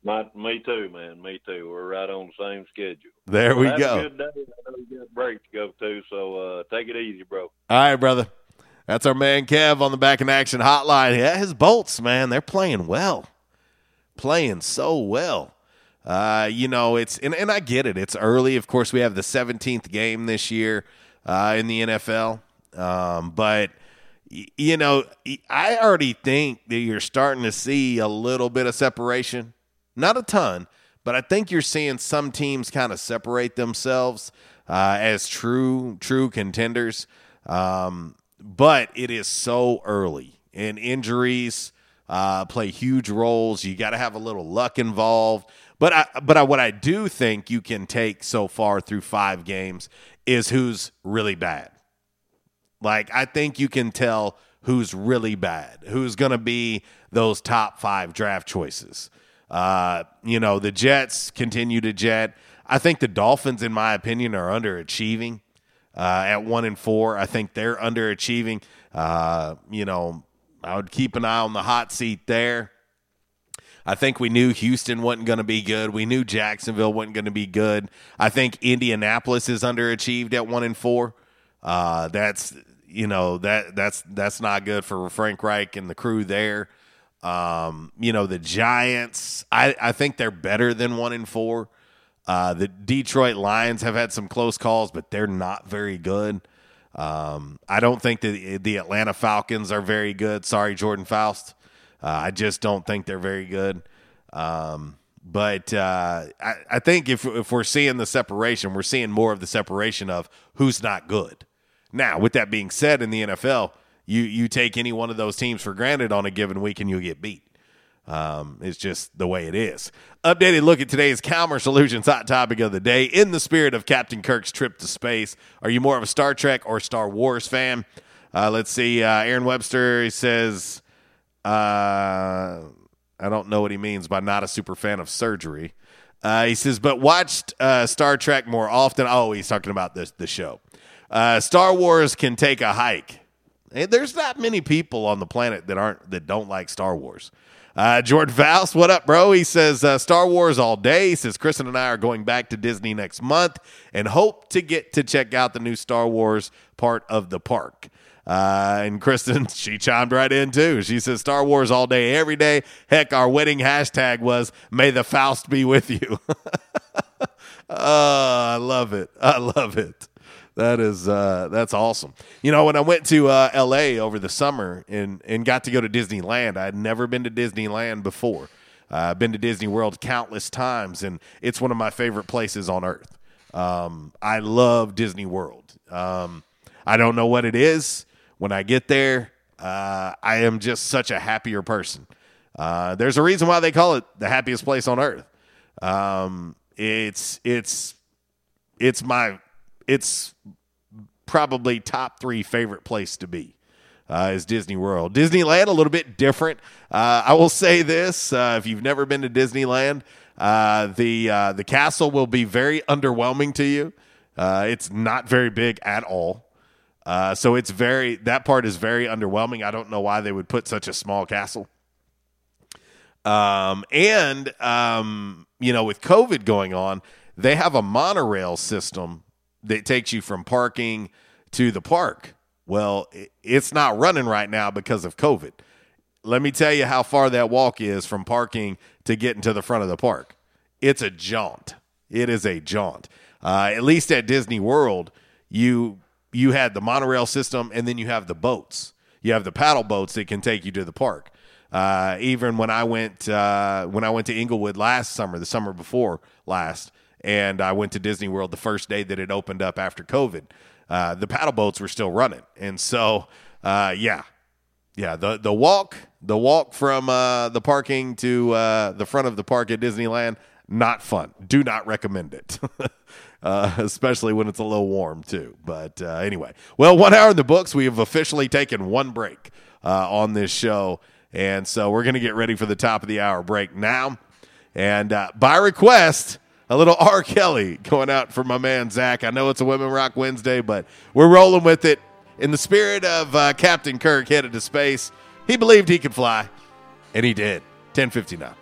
My, me too, man. Me too. We're right on the same schedule. There we well, go. Have a good day. I know you got a break to go to, so uh, take it easy, bro. All right, brother. That's our man Kev on the Back in Action hotline. Yeah, his Bolts, man, they're playing well, playing so well. Uh, you know, it's and, and I get it. It's early. Of course, we have the seventeenth game this year uh, in the N F L. Um, but, y- you know, I already think that you're starting to see a little bit of separation. Not a ton, but I think you're seeing some teams kind of separate themselves uh, as true, true contenders. Um But it is so early, and injuries uh, play huge roles. You got to have a little luck involved. But I, but I, what I do think you can take so far through five games is who's really bad. Like, I think you can tell who's really bad, who's going to be those top five draft choices. Uh, you know, the Jets continue to jet. I think the Dolphins, in my opinion, are underachieving. Uh, at one and four, I think they're underachieving. Uh, you know, I would keep an eye on the hot seat there. I think we knew Houston wasn't going to be good. We knew Jacksonville wasn't going to be good. I think Indianapolis is underachieved at one and four. Uh, that's you know that that's that's not good for Frank Reich and the crew there. Um, you know, the Giants. I, I think they're better than one and four. Uh, the Detroit Lions have had some close calls, but they're not very good. Um, I don't think the, the Atlanta Falcons are very good. Sorry, Jordan Faust. Uh, I just don't think they're very good. Um, but uh, I, I think if, if we're seeing the separation, we're seeing more of the separation of who's not good. Now, with that being said, in the N F L, you, you take any one of those teams for granted on a given week and you'll get beat. Um, it's just the way it is. Updated look at today's Calmer Solutions hot topic of the day. In the spirit of Captain Kirk's trip to space, are you more of a Star Trek or Star Wars fan? Uh, let's see. Uh, Aaron Webster says, uh, I don't know what he means by not a super fan of surgery. Uh, he says, but watched uh, Star Trek more often. Oh, he's talking about this, the show. Uh, Star Wars can take a hike. There's not many people on the planet that aren't that don't like Star Wars. Uh, Jordan Faust, what up, bro? He says, uh, Star Wars all day. He says, Kristen and I are going back to Disney next month and hope to get to check out the new Star Wars part of the park. Uh, and Kristen, she chimed right in, too. She says, Star Wars all day, every day. Heck, our wedding hashtag was, may the Faust be with you. uh, I love it. I love it. That is, uh, that's awesome. You know, when I went to uh, L A over the summer and, and got to go to Disneyland, I had never been to Disneyland before. Uh, I've been to Disney World countless times, and it's one of my favorite places on earth. Um, I love Disney World. Um, I don't know what it is. When I get there, uh, I am just such a happier person. Uh, there's a reason why they call it the happiest place on earth. Um, it's it's it's my... It's probably top three favorite place to be uh, is Disney World. Disneyland, a little bit different. Uh, I will say this. Uh, if you've never been to Disneyland, uh, the uh, the castle will be very underwhelming to you. Uh, it's not very big at all. Uh, so it's very that part is very underwhelming. I don't know why they would put such a small castle. Um, and, um, you know, with COVID going on, they have a monorail system that takes you from parking to the park. Well, it's not running right now because of COVID. Let me tell you how far that walk is from parking to getting to the front of the park. It's a jaunt. It is a jaunt. Uh, at least at Disney World, you you had the monorail system, and then you have the boats. You have the paddle boats that can take you to the park. Uh, even when I went uh, when I went to Inglewood last summer, the summer before last. And I went to Disney World the first day that it opened up after COVID. Uh, the paddle boats were still running. And so, uh, yeah, yeah, the the walk, the walk from uh, the parking to uh, the front of the park at Disneyland, not fun. Do not recommend it, uh, especially when it's a little warm, too. But uh, anyway, well, one hour in the books. We have officially taken one break uh, on this show. And so we're going to get ready for the top of the hour break now. And uh, by request... a little R. Kelly going out for my man, Zach. I know it's a Women Rock Wednesday, but we're rolling with it. In the spirit of uh, Captain Kirk headed to space, he believed he could fly, and he did. ten fifty-nine.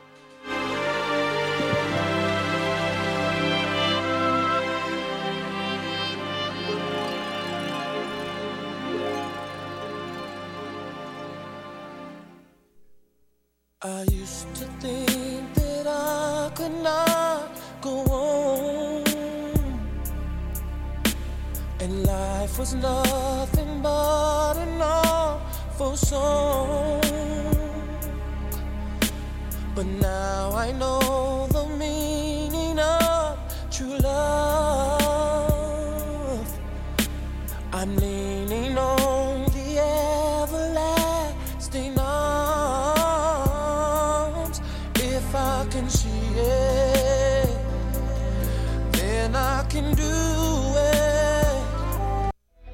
I used to think that I could not go on, and life was nothing but an awful song. But now I know the meaning of true love. I'm leaning on the everlasting arms. If I can see it, I can do it.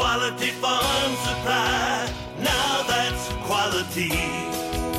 Quality Farm Supply, now that's quality.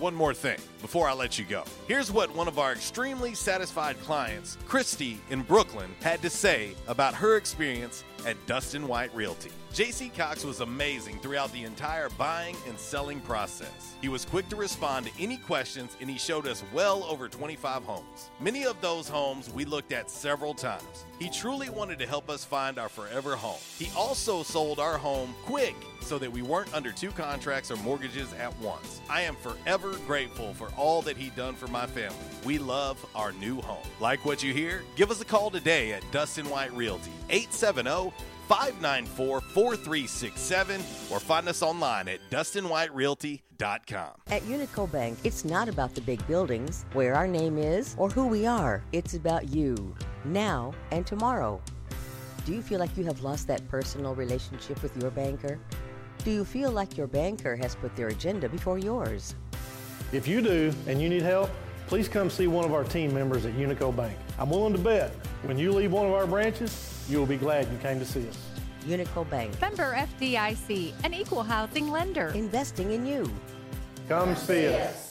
one more thing before I let you go. Here's what one of our extremely satisfied clients, Christy in Brooklyn, had to say about her experience at Dustin White Realty. J C. Cox was amazing throughout the entire buying and selling process. He was quick to respond to any questions, and he showed us well over twenty-five homes. Many of those homes we looked at several times. He truly wanted to help us find our forever home. He also sold our home quick so that we weren't under two contracts or mortgages at once. I am forever grateful for all that he done for my family. We love our new home. Like what you hear? Give us a call today at Dustin White Realty, eight seven zero, five nine four, four three six seven, or find us online at dustin white realty dot com. At Unico Bank, it's not about the big buildings, where our name is, or who we are. It's about you, now and tomorrow. Do you feel like you have lost that personal relationship with your banker? Do you feel like your banker has put their agenda before yours? If you do and you need help, please come see one of our team members at Unico Bank. I'm willing to bet when you leave one of our branches, you will be glad you came to see us. Unico Bank. Member F D I C, an equal housing lender. Investing in you. Come see us.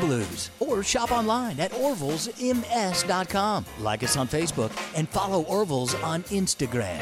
Blues. Or shop online at orvils m s dot com. Like us on Facebook and follow Orville's on Instagram.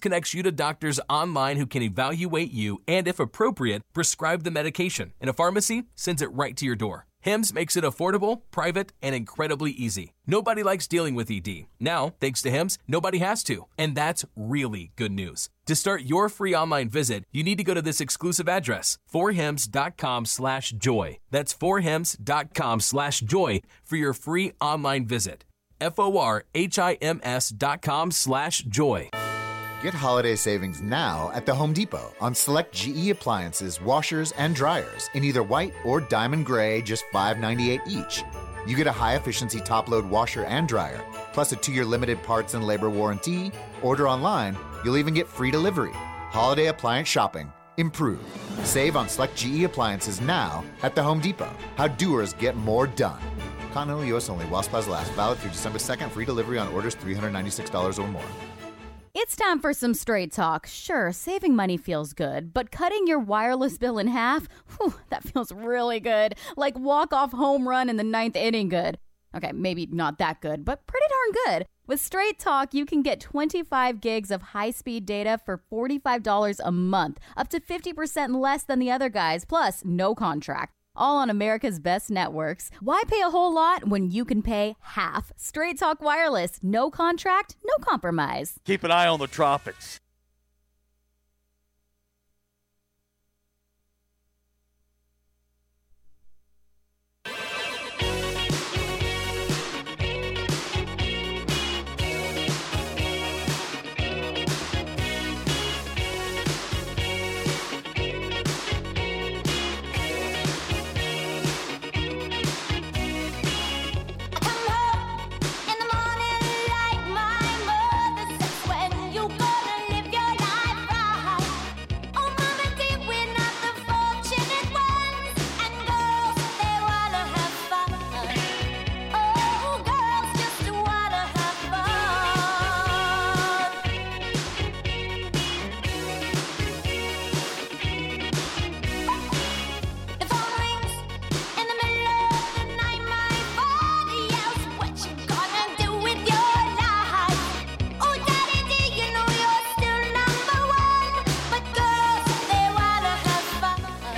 connects you to doctors online who can evaluate you and, if appropriate, prescribe the medication. And a pharmacy sends it right to your door. Hims makes it affordable, private, and incredibly easy. Nobody likes dealing with E D. Now, thanks to Hims, nobody has to. And that's really good news. To start your free online visit, you need to go to this exclusive address, four hims dot com slash joy. That's four hims dot com slash joy for your free online visit. F-O-R-H-I-M-S dot com slash joy. Get holiday savings now at The Home Depot on select G E appliances, washers, and dryers in either white or diamond gray, just five dollars and ninety-eight cents each. You get a high-efficiency top-load washer and dryer, plus a two-year limited parts and labor warranty. Order online, you'll even get free delivery. Holiday appliance shopping. Improved. Save on select G E appliances now at The Home Depot. How doers get more done. Continental U S only. While supplies last. Valid through December second. Free delivery on orders three hundred ninety-six dollars or more. It's time for some straight talk. Sure, saving money feels good, but cutting your wireless bill in half, whew, that feels really good. Like walk-off home run in the ninth inning good. Okay, maybe not that good, but pretty darn good. With Straight Talk, you can get twenty-five gigs of high-speed data for forty-five dollars a month, up to fifty percent less than the other guys, plus no contract. All on America's best networks. Why pay a whole lot when you can pay half? Straight Talk Wireless. No contract, no compromise. Keep an eye on the tropics.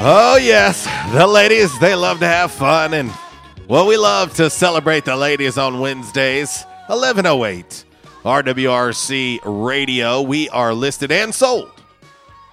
Oh, yes, the ladies, they love to have fun, and, well, we love to celebrate the ladies on Wednesdays, eleven oh eight R W R C Radio. We are listed and sold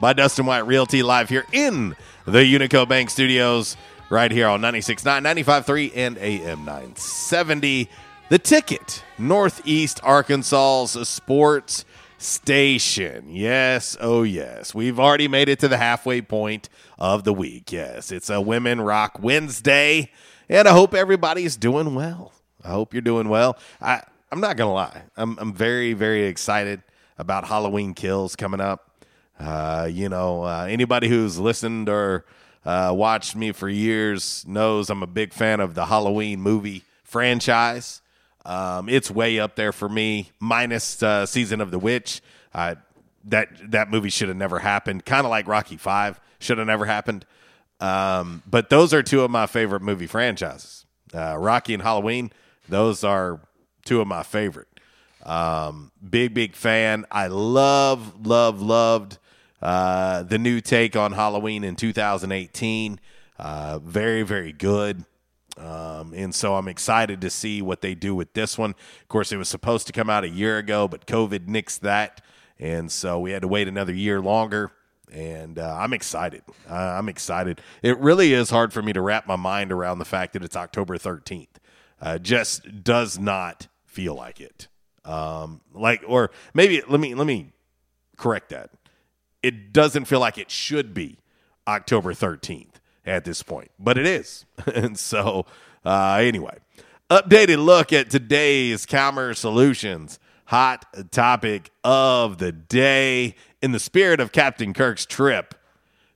by Dustin White Realty live here in the Unico Bank Studios, right here on ninety-six point nine, ninety-five point three, and A M nine seventy. The Ticket, Northeast Arkansas's sports station. Yes, oh yes. We've already made it to the halfway point of the week. Yes, it's a Women Rock Wednesday, and I hope everybody's doing well. I hope you're doing well. I, I'm not going to lie. I'm, I'm very, very excited about Halloween Kills coming up. Uh, you know, uh, anybody who's listened or uh, watched me for years knows I'm a big fan of the Halloween movie franchise. Um, it's way up there for me, minus uh, Season of the Witch. Uh, that that movie should have never happened. Kind of like Rocky Five should have never happened. Um, but those are two of my favorite movie franchises. Uh, Rocky and Halloween, those are two of my favorite. Um, big, big fan. I love, love, loved uh, the new take on Halloween in two thousand eighteen. Uh, very, very good. Um, and so I'm excited to see what they do with this one. Of course, it was supposed to come out a year ago, but COVID nixed that. And so we had to wait another year longer. And uh, I'm excited. Uh, I'm excited. It really is hard for me to wrap my mind around the fact that it's October thirteenth. Uh, just does not feel like it. Um, like, or maybe let me, let me correct that. It doesn't feel like it should be October thirteenth. At this point, but it is. And so, uh, anyway, updated look at today's Calmer Solutions hot topic of the day. In the spirit of Captain Kirk's trip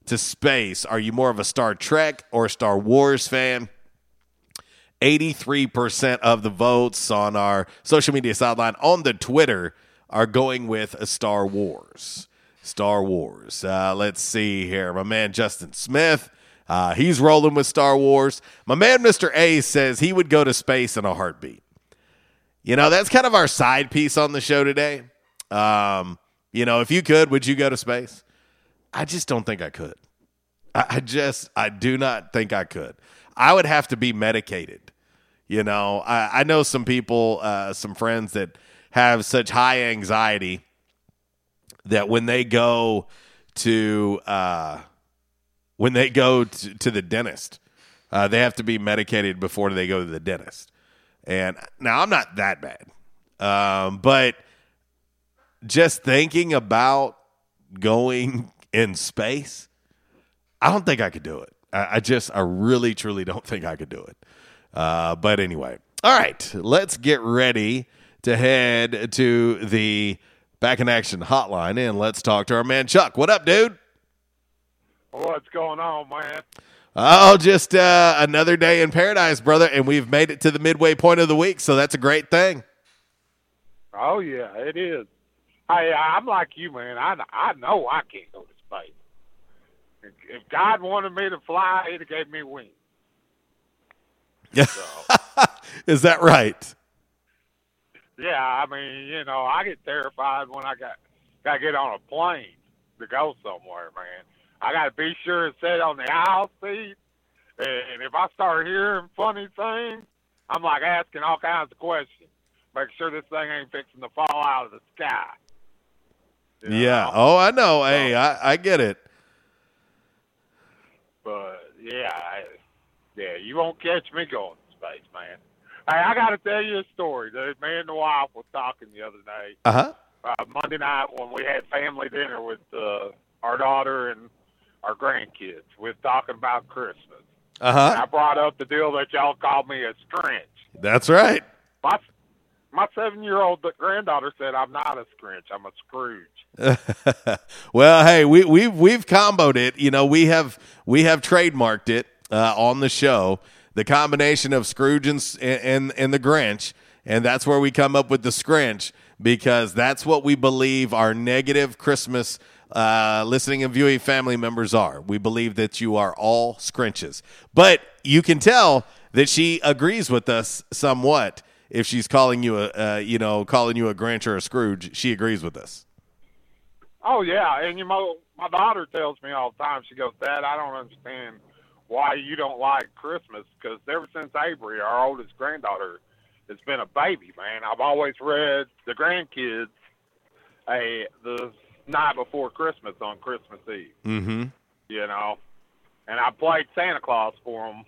to space, are you more of a Star Trek or Star Wars fan? eighty-three percent of the votes on our social media sideline on the Twitter are going with a Star Wars. Star Wars. Uh, let's see here. My man Justin Smith. Uh, he's rolling with Star Wars. My man, Mister A, says he would go to space in a heartbeat. You know, that's kind of our side piece on the show today. Um, you know, if you could, would you go to space? I just don't think I could. I, I just, I do not think I could. I would have to be medicated. You know, I, I know some people, uh, some friends that have such high anxiety that when they go to... Uh, When they go to, to the dentist, uh, they have to be medicated before they go to the dentist. And now I'm not that bad. Um, but just thinking about going in space, I don't think I could do it. I, I just, I really, truly don't think I could do it. Uh, but anyway, all right, let's get ready to head to the Back in Action hotline and let's talk to our man, Chuck. What up, dude? What's going on, man? Oh, just uh, another day in paradise, brother, and we've made it to the midway point of the week, so that's a great thing. Oh, yeah, it is. Hey, I'm like you, man. I, I know I can't go to space. If, if God wanted me to fly, he'd have gave me wings. Yeah. So. Is that right? Yeah, I mean, you know, I get terrified when I got gotta get on a plane to go somewhere, man. I gotta be sure and sit on the aisle seat. And if I start hearing funny things, I'm like asking all kinds of questions. Make sure this thing ain't fixing to fall out of the sky. You know? Yeah. Oh, I know. Hey, I, I get it. But yeah, I, yeah, you won't catch me going to space, man. Hey, I got to tell you a story, dude. Me and the wife was talking the other day. Uh-huh. Uh, Monday night when we had family dinner with uh, our daughter and our grandkids. We were talking about Christmas. Uh-huh. And I brought up the deal that y'all called me a scrinch. That's right. My, my seven-year-old granddaughter said, I'm not a scrinch. I'm a Scrooge. Well, hey, we, we've, we've comboed it. You know, we have we have trademarked it uh, on the show. The combination of Scrooge and, and and the Grinch, and that's where we come up with the Scrinch, because that's what we believe our negative Christmas uh, listening and viewing family members are. We believe that you are all Scrinches. But you can tell that she agrees with us somewhat if she's calling you a uh, you know calling you a Grinch or a Scrooge. She agrees with us. Oh yeah, and you know my daughter tells me all the time. She goes, "Dad, I don't understand why you don't like Christmas, because ever since Avery, our oldest granddaughter, has been a baby, man. I've always read the grandkids a the night before Christmas on Christmas Eve, mm-hmm. you know, and I played Santa Claus for them,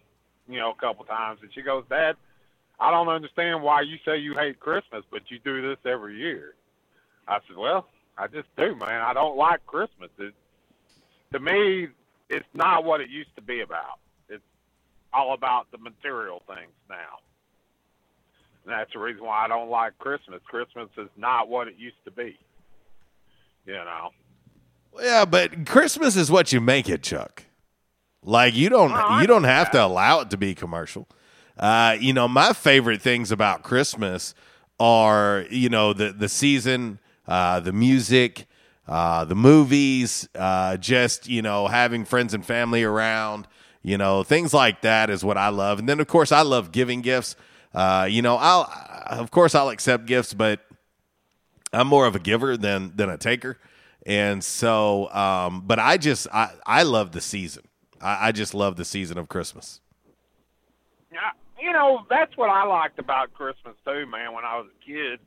you know, a couple times, and she goes, Dad, I don't understand why you say you hate Christmas, but you do this every year. I said, well, I just do, man. I don't like Christmas. It, to me, it's not what it used to be about. It's all about the material things now. And that's the reason why I don't like Christmas. Christmas is not what it used to be, you know. Yeah, but Christmas is what you make it, Chuck. Like, you don't well, you don't have to allow it to be commercial. Uh, you know, my favorite things about Christmas are, you know, the, the season, uh, the music, Uh, the movies, uh, just, you know, having friends and family around, you know, things like that is what I love. And then, of course, I love giving gifts. Uh, you know, I'll, of course, I'll accept gifts, but I'm more of a giver than than a taker. And so, um, but I just, I, I love the season. I, I just love the season of Christmas. Yeah, you know, that's what I liked about Christmas, too, man, when I was a kid.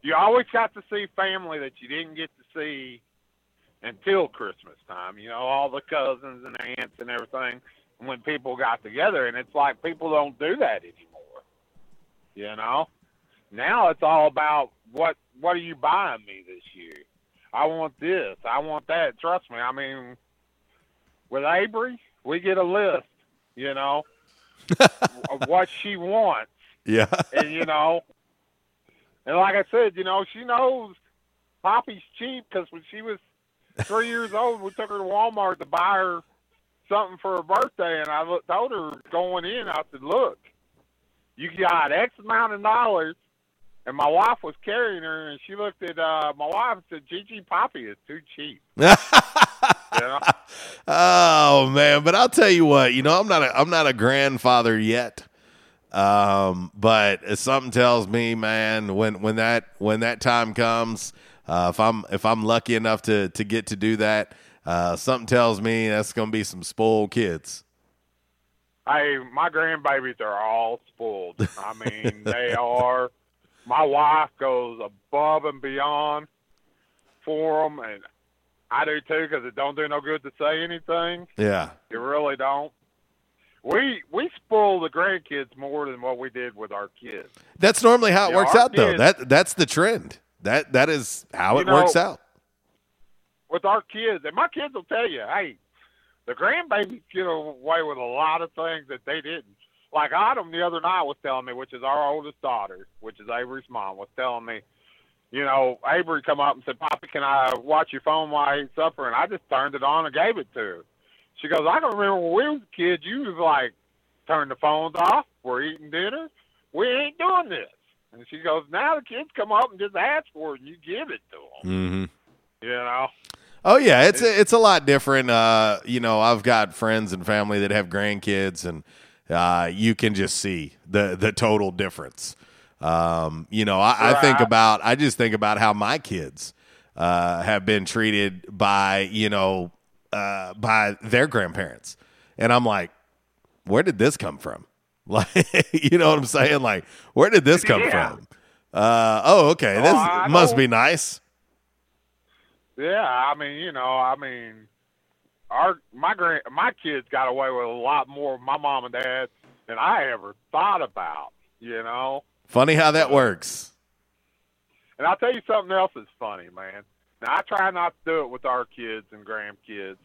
You always got to see family that you didn't get to see until Christmas time, you know, all the cousins and aunts and everything, when people got together. And it's like people don't do that anymore, you know. Now it's all about what what are you buying me this year? I want this. I want that. Trust me. I mean, with Avery, we get a list, you know, of what she wants. Yeah. And, you know, and like I said, you know, she knows Poppy's cheap because when she was three years old, we took her to Walmart to buy her something for her birthday, and I told her going in, I said, look, you got X amount of dollars, and my wife was carrying her, and she looked at uh, my wife and said, Gigi, Poppy is too cheap. You know? Oh, man, but I'll tell you what, you know, I'm not a, I'm not a grandfather yet. Um, but something tells me, man, when, when that, when that time comes, uh, if I'm, if I'm lucky enough to, to get to do that, uh, something tells me that's going to be some spoiled kids. Hey, my grandbabies are all spoiled. I mean, they are, my wife goes above and beyond for them. And I do too, cause it don't do no good to say anything. Yeah. It really don't. We we spoil the grandkids more than what we did with our kids. That's normally how it yeah, works out, kids, though. That that's the trend. That that is how it know, works out with our kids. And my kids will tell you, hey, the grandbabies get away with a lot of things that they didn't. Like Autumn the other night was telling me, which is our oldest daughter, which is Avery's mom, was telling me, you know, Avery come up and said, "Papa, can I watch your phone while I eat supper?" And I just turned it on and gave it to her. She goes, I can remember when we was kids, you was like, turn the phones off, we're eating dinner, we ain't doing this. And she goes, now the kids come up and just ask for it, and you give it to them. Mm-hmm. You know? Oh, yeah, it's, it's, a, it's a lot different. Uh, you know, I've got friends and family that have grandkids, and uh, you can just see the, the total difference. Um, you know, I, right. I think about, I just think about how my kids uh, have been treated by, you know, uh, by their grandparents. And I'm like, where did this come from? Like, you know what I'm saying? Like, where did this come yeah. from? Uh, oh, okay. Oh, this I must don't... be nice. Yeah. I mean, you know, I mean, our, my grand, my kids got away with a lot more of my mom and dad than I ever thought about, you know? Funny how that works. And I'll tell you something else that's funny, man. Now, I try not to do it with our kids and grandkids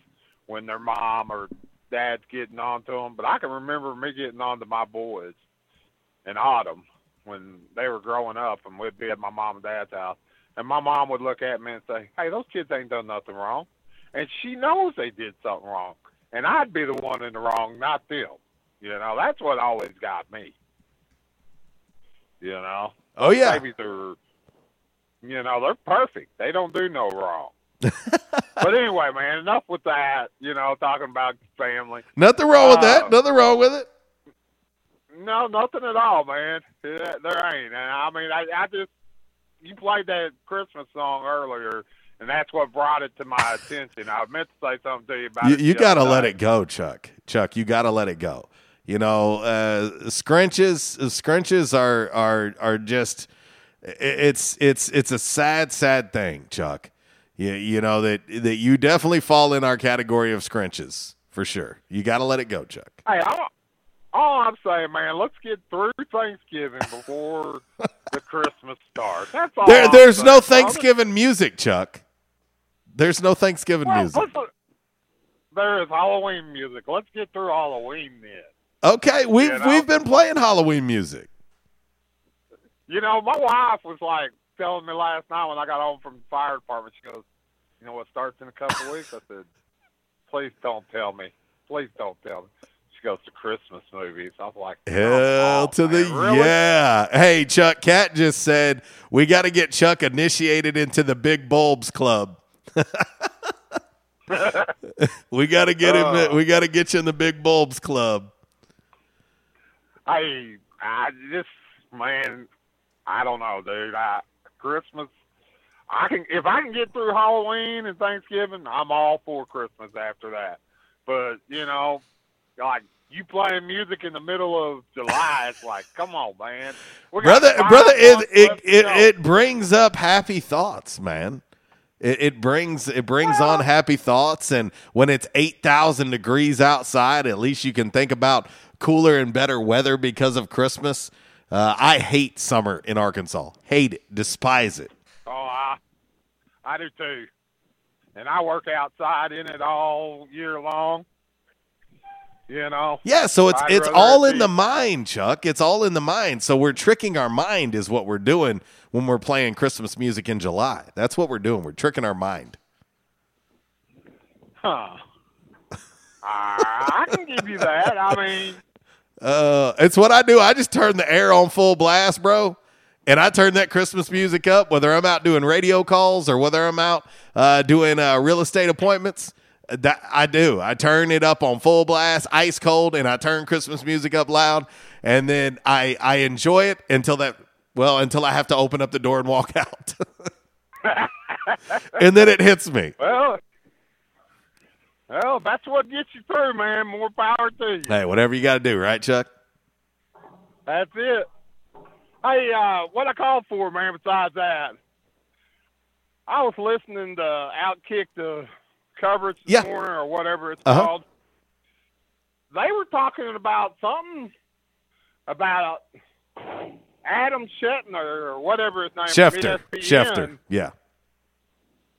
when their mom or dad's getting on to them, but I can remember me getting on to my boys in autumn when they were growing up, and we'd be at my mom and dad's house, and my mom would look at me and say, hey, those kids ain't done nothing wrong. And she knows they did something wrong, and I'd be the one in the wrong, not them. You know, that's what always got me. You know? Oh, yeah. Babies are, you know, they're perfect. They don't do no wrong. But anyway, man, enough with that, you know, talking about family. Nothing wrong uh, with that. Nothing wrong with it. No, nothing at all, man. Yeah, there ain't. And I mean, I, I just, you played that Christmas song earlier, and that's what brought it to my attention. I meant to say something to you about you, it. You got to let it go, Chuck. Chuck, you got to let it go. You know, uh, scrunches, scrunches are, are, are just, it's, it's, it's a sad, sad thing, Chuck. You, you know, that, that you definitely fall in our category of scrunches for sure. You got to let it go, Chuck. Hey, all, all I'm saying, man, let's get through Thanksgiving before the Christmas starts. That's all. There, there's saying. no Thanksgiving music, Chuck. There's no Thanksgiving well, music. There is Halloween music. Let's get through Halloween then. Okay, we've, you know? we've been playing Halloween music. You know, my wife was like telling me last night when I got home from the fire department, she goes, you know what starts in a couple of weeks? I said, please don't tell me. Please don't tell me. She goes, to Christmas movies. I was like, hell oh, to man, the, really? yeah. Hey, Chuck, Cat just said, we got to get Chuck initiated into the Big Bulbs Club. we got to get him, uh, we got to get you in the Big Bulbs Club. I, I just, man, I don't know, dude. I, Christmas, I can if I can get through Halloween and Thanksgiving, I'm all for Christmas after that. But, you know, like you playing music in the middle of July, it's like, come on, man. Brother, brother, it it, it, it brings up happy thoughts, man. It, it brings it brings on happy thoughts, and when it's eight thousand degrees outside, at least you can think about cooler and better weather because of Christmas. Uh, I hate summer in Arkansas. Hate it. Despise it. Oh, I, I do too. And I work outside in it all year long. You know? Yeah, so it's I'd it's all in the mind, Chuck. It's all in the mind. So we're tricking our mind is what we're doing when we're playing Christmas music in July. That's what we're doing. We're tricking our mind. Huh. I can give you that. I mean, uh, it's what I do. I just turn the air on full blast, bro, and I turn that Christmas music up. Whether I'm out doing radio calls or whether I'm out uh, doing uh, real estate appointments, that I do. I turn it up on full blast, ice cold, and I turn Christmas music up loud, and then I I enjoy it until that well until I have to open up the door and walk out, and then it hits me. Well. Well, that's what gets you through, man. More power to you. Hey, whatever you got to do, right, Chuck? That's it. Hey, uh, what I called for, man, besides that, I was listening to OutKick, the coverage this yeah. morning or whatever it's uh-huh. called. They were talking about something about Adam Schefter or whatever his name is. Schefter. Schefter, yeah.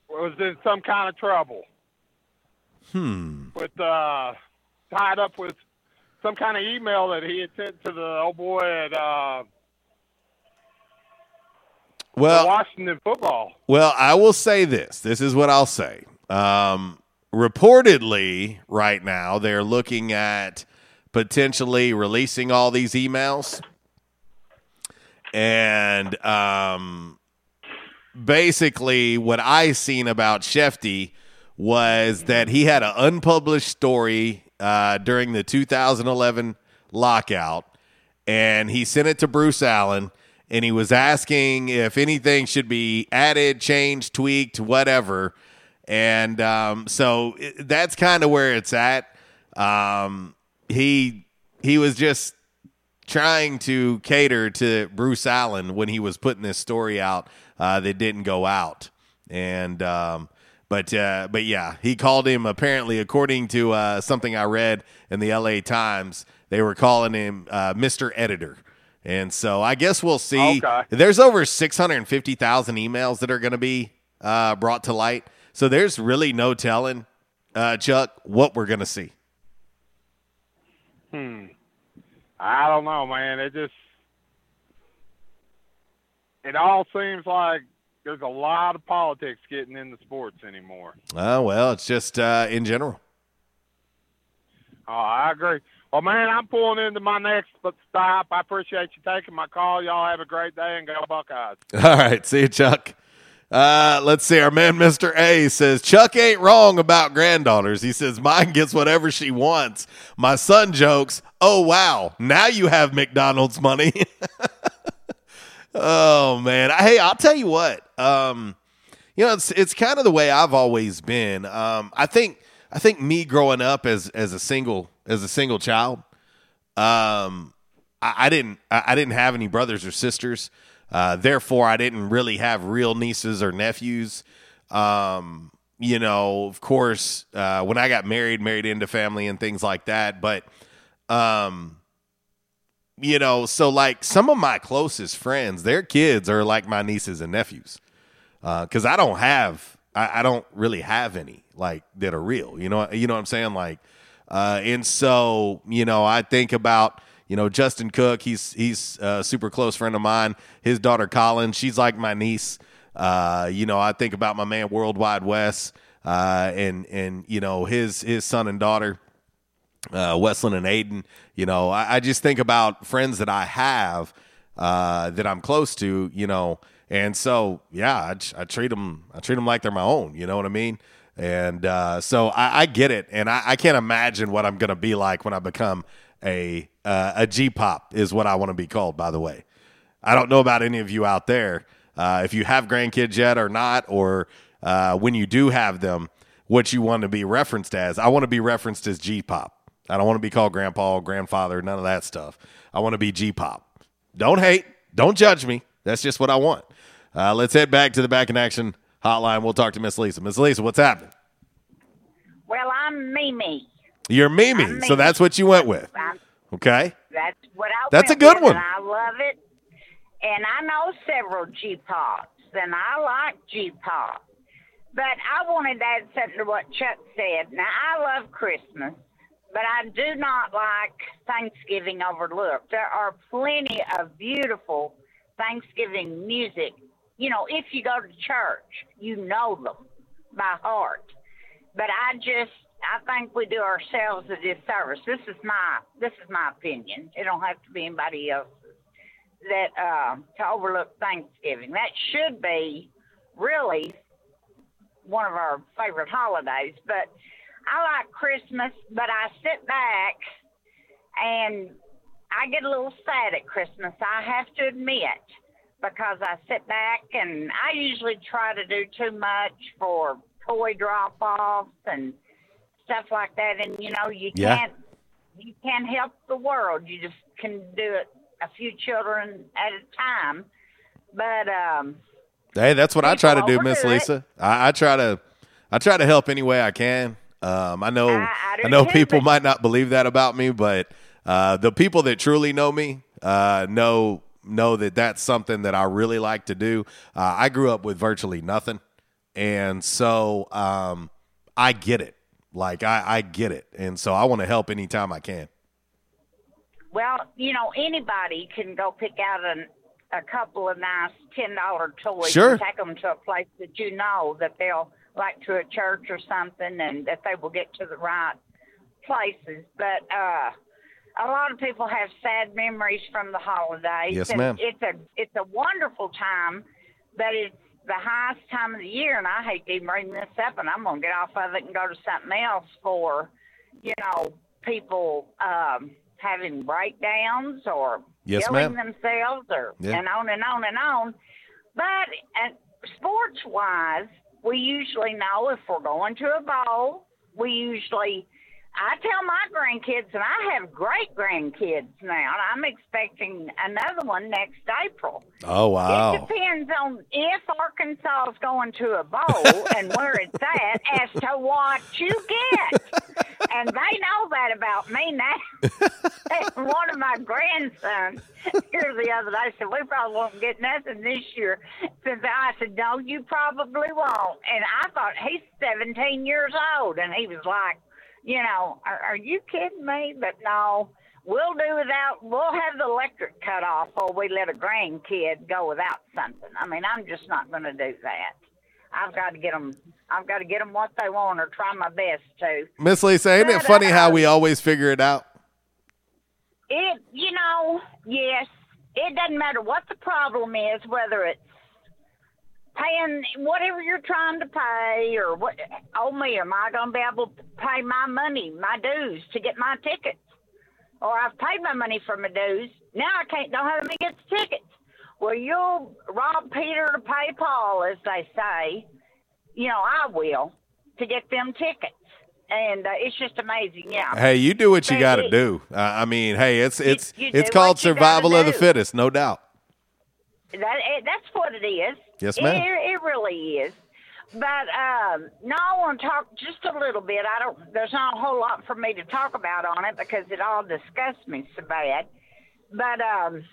Was in some kind of trouble. Hmm. With uh, tied up with some kind of email that he had sent to the old boy at uh, well, Washington football. Well, I will say this. This is what I'll say. Um, reportedly, right now, they're looking at potentially releasing all these emails. And um, basically what I seen about Shefty was that he had an unpublished story uh, during the two thousand eleven lockout, and he sent it to Bruce Allen, and he was asking if anything should be added, changed, tweaked, whatever. And um, so it, that's kind of where it's at. Um, he he was just trying to cater to Bruce Allen when he was putting this story out uh, that didn't go out. And um, but uh, but yeah, he called him, apparently, according to uh, something I read in the L A Times, they were calling him uh, Mister Editor. And so I guess we'll see. Okay. There's over six hundred fifty thousand emails that are going to be uh, brought to light. So there's really no telling, uh, Chuck, what we're going to see. Hmm. I don't know, man. It just, it all seems like there's a lot of politics getting into sports anymore. Oh, well, it's just uh, in general. Oh, I agree. Well, man, I'm pulling into my next stop. I appreciate you taking my call. Y'all have a great day, and go Buckeyes. All right. See you, Chuck. Uh, let's see. Our man, Mister A, says, Chuck ain't wrong about granddaughters. He says, mine gets whatever she wants. My son jokes, oh, wow, now you have McDonald's money. Oh, man. Hey, I'll tell you what. Um, you know, it's it's kind of the way I've always been. Um, I think I think me growing up as as a single as a single child, um, I, I didn't I, I didn't have any brothers or sisters, uh, therefore I didn't really have real nieces or nephews. Um, you know, of course, uh, when I got married, married into family and things like that. But, um, you know, so like some of my closest friends, their kids are like my nieces and nephews, uh, because I don't have I, I don't really have any. Like that are real, you know, you know what I'm saying? Like, uh, and so, you know, I think about, you know, Justin Cook, he's, he's a super close friend of mine. His daughter, Colin, she's like my niece. Uh, you know, I think about my man, Worldwide Wes, uh, and, and, you know, his, his son and daughter, uh, Wesleyan and Aiden, you know, I, I just think about friends that I have, uh, that I'm close to, you know? And so, yeah, I, I treat them, I treat them like they're my own, you know what I mean? And uh, so I, I get it, and I, I can't imagine what I'm going to be like when I become a uh, a G-pop is what I want to be called, by the way. I don't know about any of you out there, uh, if you have grandkids yet or not, or uh, when you do have them, what you want to be referenced as. I want to be referenced as G-pop. I don't want to be called grandpa or grandfather, none of that stuff. I want to be G-pop. Don't hate. Don't judge me. That's just what I want. Uh, let's head back to the Back in Action hotline. We'll talk to Miss Lisa. Miss Lisa, what's happening? Well, I'm Mimi. You're Mimi, I'm Mimi. So that's what you went with. I'm, okay. That's what I that's went with. That's a good with, one. I love it. And I know several G-Pops, and I like G-Pop. But I wanted to add something to what Chuck said. Now, I love Christmas, but I do not like Thanksgiving overlooked. There are plenty of beautiful Thanksgiving music. You know, if you go to church, you know them by heart. But I just, I think we do ourselves a disservice. This is my, this is my opinion. It don't have to be anybody else's. That uh, to overlook Thanksgiving, that should be really one of our favorite holidays. But I like Christmas. But I sit back and I get a little sad at Christmas. I have to admit. Because I sit back and I usually try to do too much for toy drop-offs and stuff like that. And, you know, you yeah. can't you can't help the world. You just can do it a few children at a time. But um, hey, that's what I try to do, Miss Lisa. I, I try to I try to help any way I can. Um, I know I, I, I know too, people might not believe that about me, but uh, the people that truly know me uh, know. know that that's something that I really like to do. Uh, I grew up with virtually nothing. And so um, I get it. Like I, I get it. And so I want to help anytime I can. Well, you know, anybody can go pick out an, a couple of nice ten dollar toys sure. and take them to a place that you know that they'll like to a church or something and that they will get to the right places. But, uh, a lot of people have sad memories from the holidays. Yes, and ma'am. It's a it's a wonderful time, but it's the highest time of the year, and I hate to even bring this up, and I'm going to get off of it and go to something else for, you know, people um, having breakdowns or yes, killing ma'am. themselves or yeah. and on and on and on. But uh, sports-wise, we usually know if we're going to a bowl, we usually – I tell my grandkids, and I have great-grandkids now, and I'm expecting another one next April. Oh, wow. It depends on if Arkansas is going to a bowl and where it's at as to what you get. And they know that about me now. One of my grandsons here the other day said, we probably won't get nothing this year. Since I said, no, you probably won't. And I thought, he's seventeen years old. And he was like, you know, are, are you kidding me? But no, we'll do without, we'll have the electric cut off or we let a grandkid go without something. I mean, I'm just not going to do that. I've got to get them. I've got to get them what they want, or try my best to. Miss Lisa, ain't but, it funny uh, how we always figure it out? It, you know, yes. It doesn't matter what the problem is, whether it's paying whatever you're trying to pay, or what. Oh me, am I going to be able to pay my money, my dues, to get my tickets? Or I've paid my money for my dues. Now I can't. Don't have me get the tickets. Well, you'll rob Peter to pay Paul, as they say. You know, I will, to get them tickets. And uh, it's just amazing, yeah. Hey, you do what you got to do. Uh, I mean, hey, it's it's you, you it's called survival of the fittest, no doubt. That That's what it is. Yes, ma'am. It, it really is. But um, now I want to talk just a little bit. I don't. There's not a whole lot for me to talk about on it because it all disgusts me so bad. But... Um,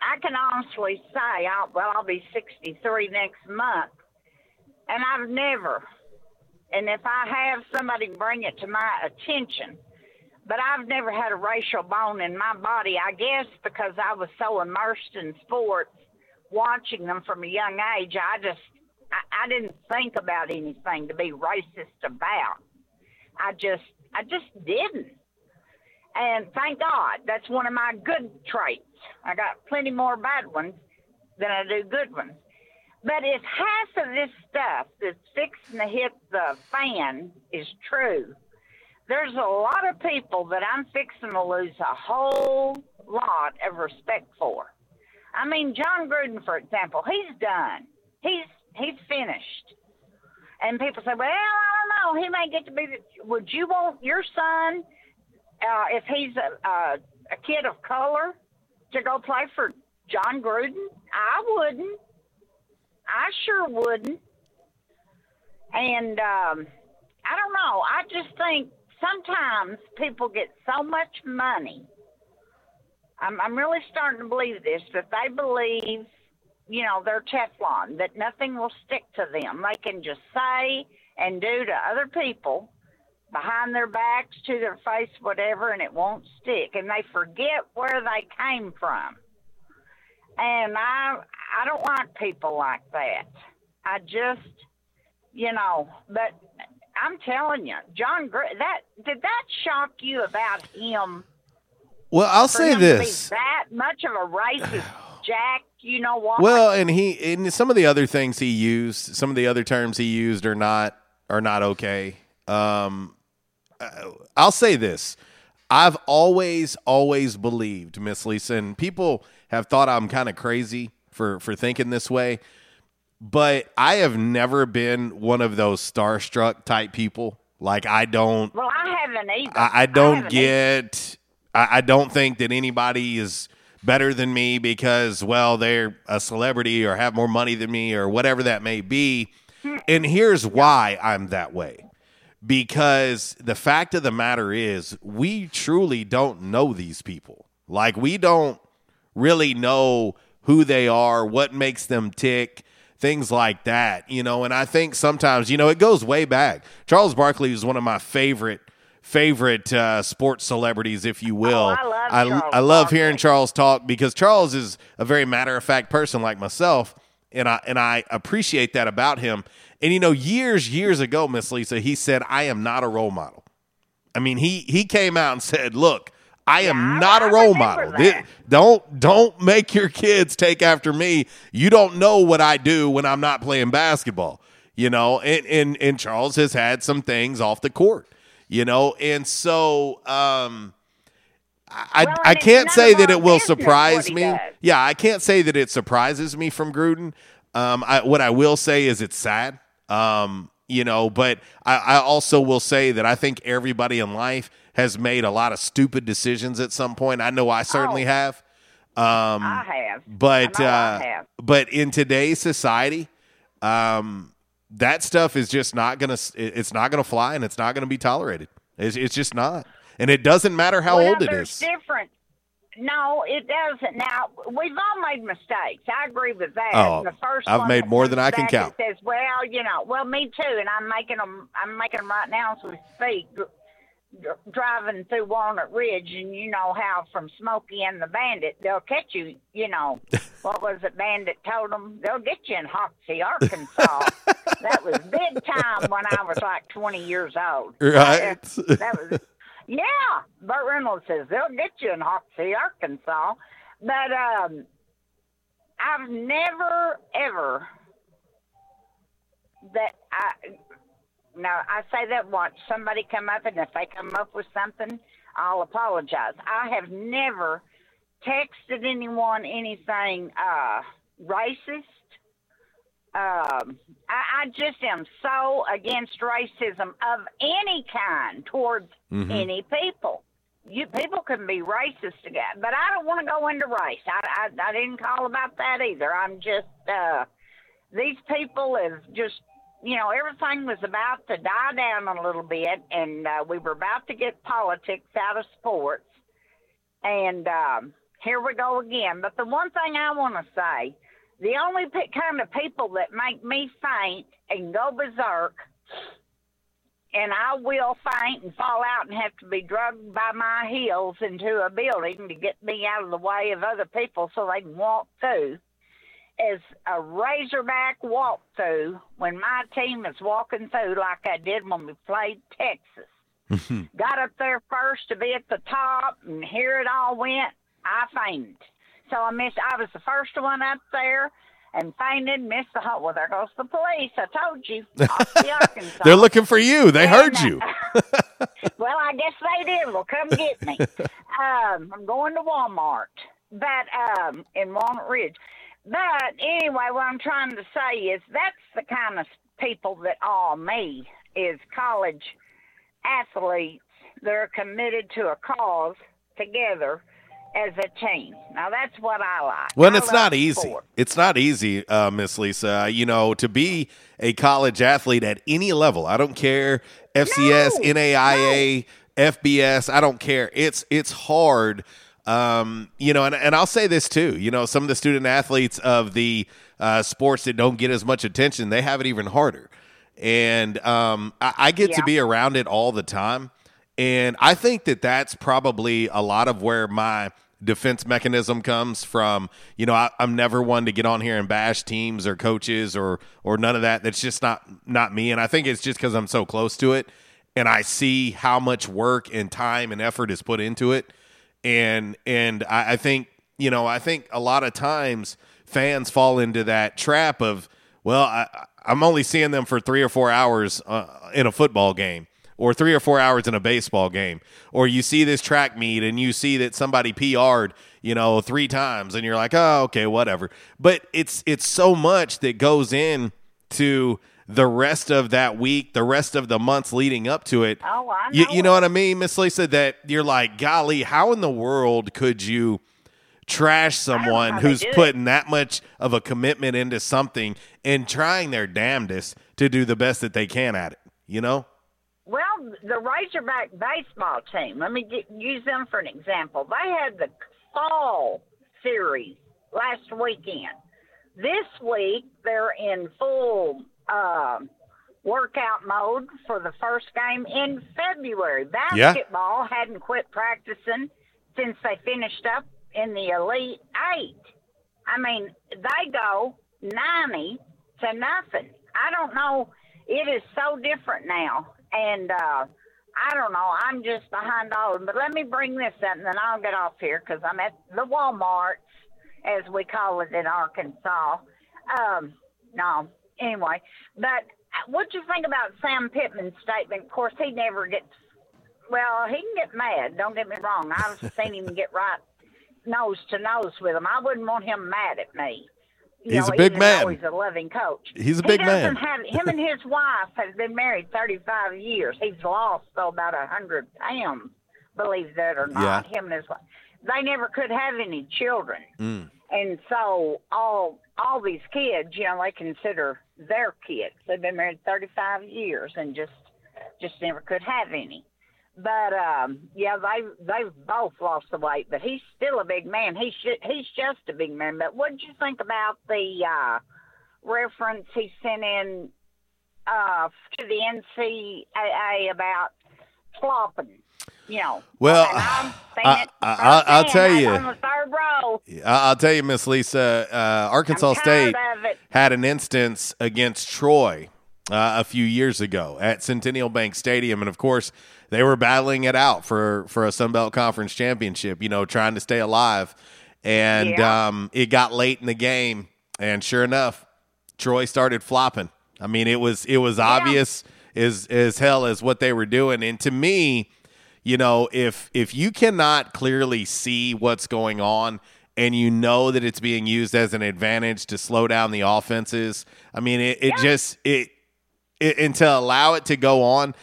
I can honestly say, I'll, well, I'll be sixty-three next month, and I've never, and if I have, somebody bring it to my attention, but I've never had a racial bone in my body, I guess because I was so immersed in sports, watching them from a young age, I just, I, I didn't think about anything to be racist about. I just, I just didn't. And thank God, that's one of my good traits. I got plenty more bad ones than I do good ones. But if half of this stuff that's fixing to hit the fan is true, there's a lot of people that I'm fixing to lose a whole lot of respect for. I mean, John Gruden, for example, he's done. He's he's finished. And people say, well, I don't know. He may get to be the, would you want your son, uh, if he's a, a, a kid of color, to go play for John Gruden? I wouldn't. I sure wouldn't. And um, I don't know. I just think sometimes people get so much money. I'm, I'm really starting to believe this, that they believe, you know, they're Teflon, that nothing will stick to them. They can just say and do to other people behind their backs, to their face, whatever, and it won't stick. And they forget where they came from. And I I don't like people like that. I just, you know, but I'm telling you, John, that did that shock you about him? Well, I'll say this. That much of a racist jack, you know what? Well, and he, and some of the other things he used, some of the other terms he used are not, are not okay. Um, I'll say this. I've always, always believed, Miss Lisa, and people have thought I'm kind of crazy for, for thinking this way, but I have never been one of those starstruck type people. Like, I don't... Well, I haven't either. I, I don't I get... I, I don't think that anybody is better than me because, well, they're a celebrity or have more money than me or whatever that may be. And here's why I'm that way. Because the fact of the matter is, we truly don't know these people. Like, we don't really know who they are, what makes them tick, things like that, you know. And I think sometimes, you know, it goes way back. Charles Barkley is one of my favorite, favorite uh, sports celebrities, if you will. Oh, I love I, Charles I love Barkley. Hearing Charles talk because Charles is a very matter-of-fact person like myself. And I and I appreciate that about him. And, you know, years, years ago, Miss Lisa, he said, I am not a role model. I mean, he he came out and said, look, I yeah, am not I, a role model. This, don't don't make your kids take after me. You don't know what I do when I'm not playing basketball, you know. And, and, and Charles has had some things off the court, you know. And so um, I, well, I can't say that it will surprise me. Does. Yeah, I can't say that it surprises me from Gruden. Um, I, what I will say is it's sad, um, you know, but I, I also will say that I think everybody in life has made a lot of stupid decisions at some point. I know I certainly oh, have. Um, I have. But, I uh, I have. But in today's society, um, that stuff is just not going to, it's not going to fly and it's not going to be tolerated. It's, it's just not. And it doesn't matter how well, old it is. Different. No, it doesn't. Now, we've all made mistakes. I agree with that. Oh, the first I've made more than I can count. Says, well, you know, well, me too. And I'm making them. I'm making them right now as we speak. Driving through Walnut Ridge, and you know how from Smokey and the Bandit, they'll catch you. You know, what was it? Bandit told them they'll get you in Hoxie, Arkansas. That was big time when I was like twenty years old. Right. That, that was. Yeah, Burt Reynolds says they'll get you in Hoxie, Arkansas. But um, I've never, ever, that I, now I say that once, somebody come up, and if they come up with something, I'll apologize. I have never texted anyone anything uh, racist. Um, I, I just am so against racism of any kind towards mm-hmm. any people. You people can be racist again, but I don't want to go into race. I, I I didn't call about that either. I'm just uh, these people is just you know everything was about to die down a little bit, and uh, we were about to get politics out of sports, and um, here we go again. But the one thing I want to say. The only kind of people that make me faint and go berserk, and I will faint and fall out and have to be dragged by my heels into a building to get me out of the way of other people so they can walk through, is a Razorback walk-through when my team is walking through like I did when we played Texas. Got up there first to be at the top, and here it all went. I fainted. So I missed. I was the first one up there, and fainted. Missed the whole. Well, there goes the police. I told you. Off the Arkansas. They're looking for you. They and, heard you. Well, I guess they did. Well, come get me. um, I'm going to Walmart, but um, in Walnut Ridge. But anyway, what I'm trying to say is that's the kind of people that awe me. Is college athletes. They're committed to a cause together. As a team. Now, that's what I like. Well, it's not easy. It's not easy, uh, Miss Lisa, you know, to be a college athlete at any level. I don't care. F C S, no, N A I A, no. F B S, I don't care. It's it's hard, um, you know, and, and I'll say this, too. You know, some of the student athletes of the uh, sports that don't get as much attention, they have it even harder. And um, I, I get yeah. to be around it all the time. And I think that that's probably a lot of where my defense mechanism comes from. You know, I, I'm never one to get on here and bash teams or coaches or or none of that. That's just not not me. And I think it's just because I'm so close to it, and I see how much work and time and effort is put into it. And and I, I think you know, I think a lot of times fans fall into that trap of, well, I, I'm only seeing them for three or four hours uh, in a football game. Or three or four hours in a baseball game, or you see this track meet and you see that somebody P R'd, you know, three times, and you're like, oh, okay, whatever. But it's it's so much that goes in to the rest of that week, the rest of the months leading up to it. Oh, I know. You, you know what I mean, Miss Lisa? That you're like, golly, how in the world could you trash someone who's putting that much of a commitment into something and trying their damnedest to do the best that they can at it? You know. Well, the Razorback baseball team, let me get, use them for an example. They had the fall series last weekend. This week, they're in full uh, workout mode for the first game in February. Basketball yeah. hadn't quit practicing since they finished up in the Elite Eight. I mean, they go ninety to nothing. I don't know. It is so different now. And uh, I don't know. I'm just behind all of them. But let me bring this up, and then I'll get off here because I'm at the Walmarts, as we call it in Arkansas. Um, no, anyway. But what do you think about Sam Pittman's statement? Of course, he never gets Well, he can get mad. Don't get me wrong. I've seen him get right nose to nose with him. I wouldn't want him mad at me. You he's know, a big man. He's a loving coach. He's a big he man. Have, him and his wife have been married thirty-five years. He's lost though, about one hundred pounds, believe that or not. Yeah. Him and his wife. They never could have any children. Mm. And so all all these kids, you know, they consider their kids. They've been married thirty-five years and just just never could have any. But, um, yeah, they, they've both lost the weight, but he's still a big man. He sh- he's just a big man. But what did you think about the uh, reference he sent in uh, to the N C A A about flopping? You know, well, I, I, I, I'll tell you, on the third row. I'll tell you, Miss Lisa, uh, Arkansas State had an instance against Troy uh, a few years ago at Centennial Bank Stadium. And of course, they were battling it out for, for a Sunbelt Conference championship, you know, trying to stay alive. And yeah. um, it got late in the game. And sure enough, Troy started flopping. I mean, it was it was obvious yeah. as, as hell as what they were doing. And to me, you know, if if you cannot clearly see what's going on and you know that it's being used as an advantage to slow down the offenses, I mean, it, it yeah. just it, it and to allow it to go on,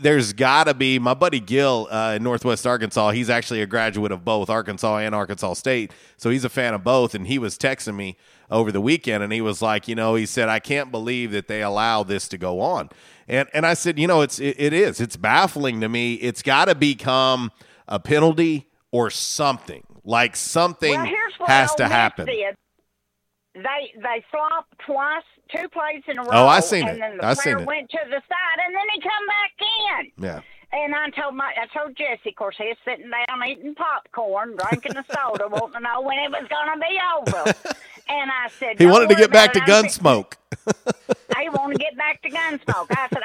there's got to be. My buddy Gil uh, in Northwest Arkansas, he's actually a graduate of both Arkansas and Arkansas State, so he's a fan of both. And he was texting me over the weekend, and he was like, you know, he said, I can't believe that they allow this to go on. And and I said, you know, it's it, it is. It's baffling to me. It's got to become a penalty or something. Like something well, has to happen. Did. They they flopped twice, two plays in a row. Oh, I seen and it. And then the I player went to the side, and then he come back in. Yeah. And I told my I told Jesse, of course, he was sitting down eating popcorn, drinking a soda, wanting to know when it was going to be over. And I said, he wanted to get back to Gunsmoke. He wanted to get back to Gunsmoke. I said,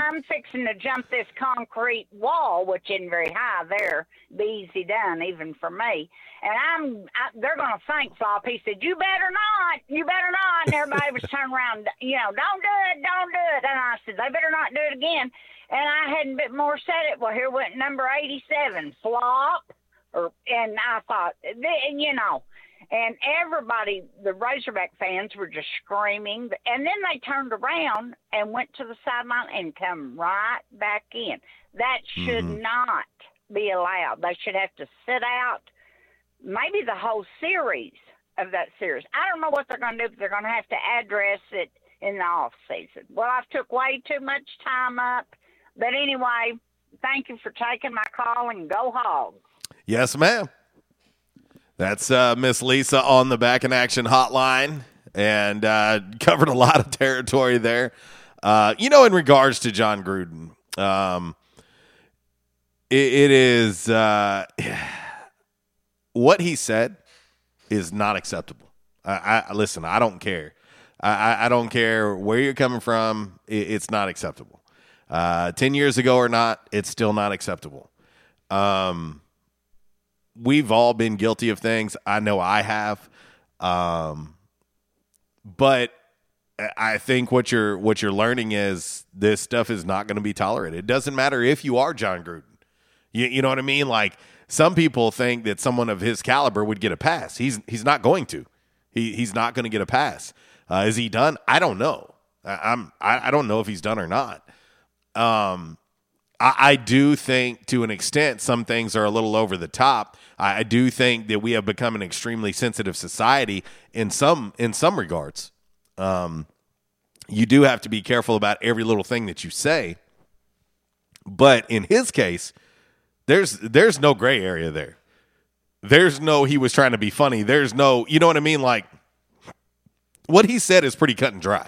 I'm fixing to jump this concrete wall, which isn't very high there. Be easy done, even for me. And I'm, I, they're going to thank Flop. He said, you better not. You better not. And everybody was turning around, you know, don't do it. Don't do it. And I said, they better not do it again. And I hadn't bit more said it. Well, here went number eighty-seven, Flop. Or, and I thought, you know. And everybody, the Razorback fans were just screaming. And then they turned around and went to the sideline and come right back in. That should mm-hmm. not be allowed. They should have to sit out maybe the whole series of that series. I don't know what they're going to do, but they're going to have to address it in the off season. Well, I've took way too much time up. But anyway, thank you for taking my call, and go Hogs. Yes, ma'am. That's uh, Miss Lisa on the Back in Action hotline, and uh, covered a lot of territory there. Uh, you know, in regards to John Gruden, um, it, it is uh, what he said is not acceptable. I, I listen. I don't care. I, I don't care where you're coming from. It, it's not acceptable. Uh, Ten years ago or not, it's still not acceptable. Um. We've all been guilty of things. I know I have. Um, but I think what you're what you're learning is this stuff is not going to be tolerated. It doesn't matter if you are John Gruden. You, you know what I mean? Like, some people think that someone of his caliber would get a pass. He's he's not going to. He He's not going to get a pass. Uh, is he done? I don't know. I, I'm I, I don't know if he's done or not. Um, I, I do think, to an extent, some things are a little over the top. I, I do think that we have become an extremely sensitive society in some in some regards. Um, you do have to be careful about every little thing that you say. But in his case, there's there's no gray area there. There's no he was trying to be funny. There's no, you know what I mean? Like, what he said is pretty cut and dry.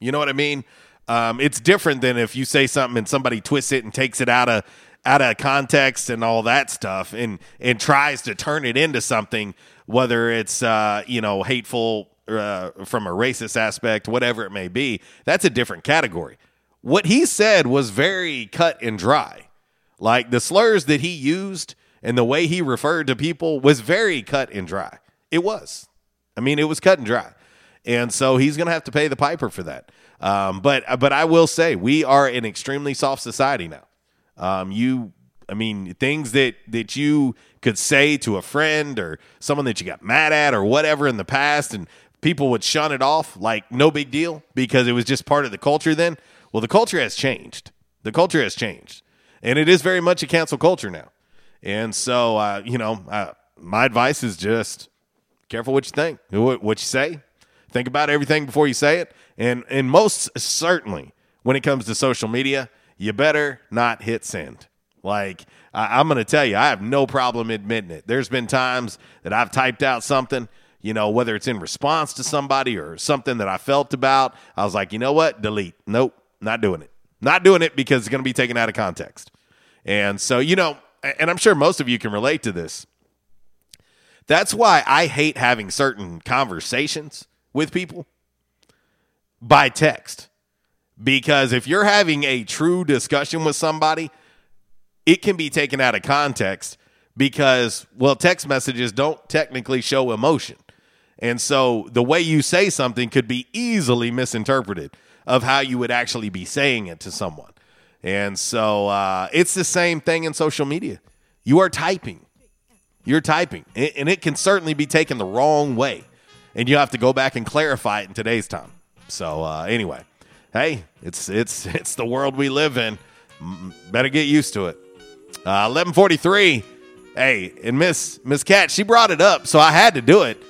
You know what I mean? Um, it's different than if you say something and somebody twists it and takes it out of out of context and all that stuff, and and tries to turn it into something, whether it's uh, you know hateful uh, from a racist aspect, whatever it may be. That's a different category. What he said was very cut and dry. Like, the slurs that he used and the way he referred to people was very cut and dry. It was. I mean, it was cut and dry. And so he's going to have to pay the piper for that. Um, but but I will say, we are an extremely soft society now. Um, you I mean, things that, that you could say to a friend or someone that you got mad at or whatever in the past, and people would shun it off like no big deal because it was just part of the culture then. Well, the culture has changed. The culture has changed. And it is very much a cancel culture now. And so, uh, you know, uh, my advice is just careful what you think, what you say. Think about everything before you say it. And, and most certainly when it comes to social media, you better not hit send. Like, I, I'm going to tell you, I have no problem admitting it. There's been times that I've typed out something, you know, whether it's in response to somebody or something that I felt about. I was like, you know what? Delete. Nope, not doing it. Not doing it because it's going to be taken out of context. And so, you know, and I'm sure most of you can relate to this. That's why I hate having certain conversations with people by text. Because if you're having a true discussion with somebody, it can be taken out of context because, well, text messages don't technically show emotion. And so the way you say something could be easily misinterpreted of how you would actually be saying it to someone. And so uh, it's the same thing in social media. You are typing. You're typing. And it can certainly be taken the wrong way. And you have to go back and clarify it in today's time. So uh, anyway, hey, it's it's it's the world we live in. Better get used to it. Uh, eleven forty-three. Hey, and Miss Miss Cat, she brought it up, so I had to do it.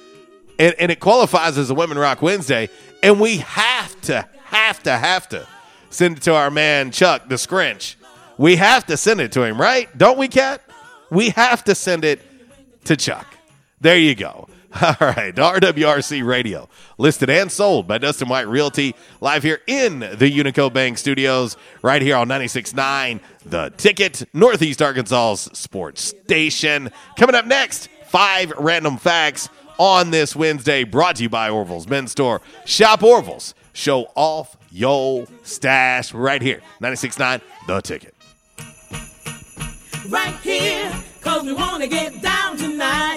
And, and it qualifies as a Women Rock Wednesday. And we have to, have to, have to send it to our man, Chuck, the Scrinch. We have to send it to him, right? Don't we, Cat? We have to send it to Chuck. There you go. All right, R W R C Radio, listed and sold by Dustin White Realty, live here in the Unico Bank Studios, right here on ninety-six point nine The Ticket, Northeast Arkansas's sports station. Coming up next, five random facts on this Wednesday, brought to you by Orville's Men's Store. Shop Orville's, show off your stash right here, ninety-six point nine The Ticket. Right here, because we want to get down tonight.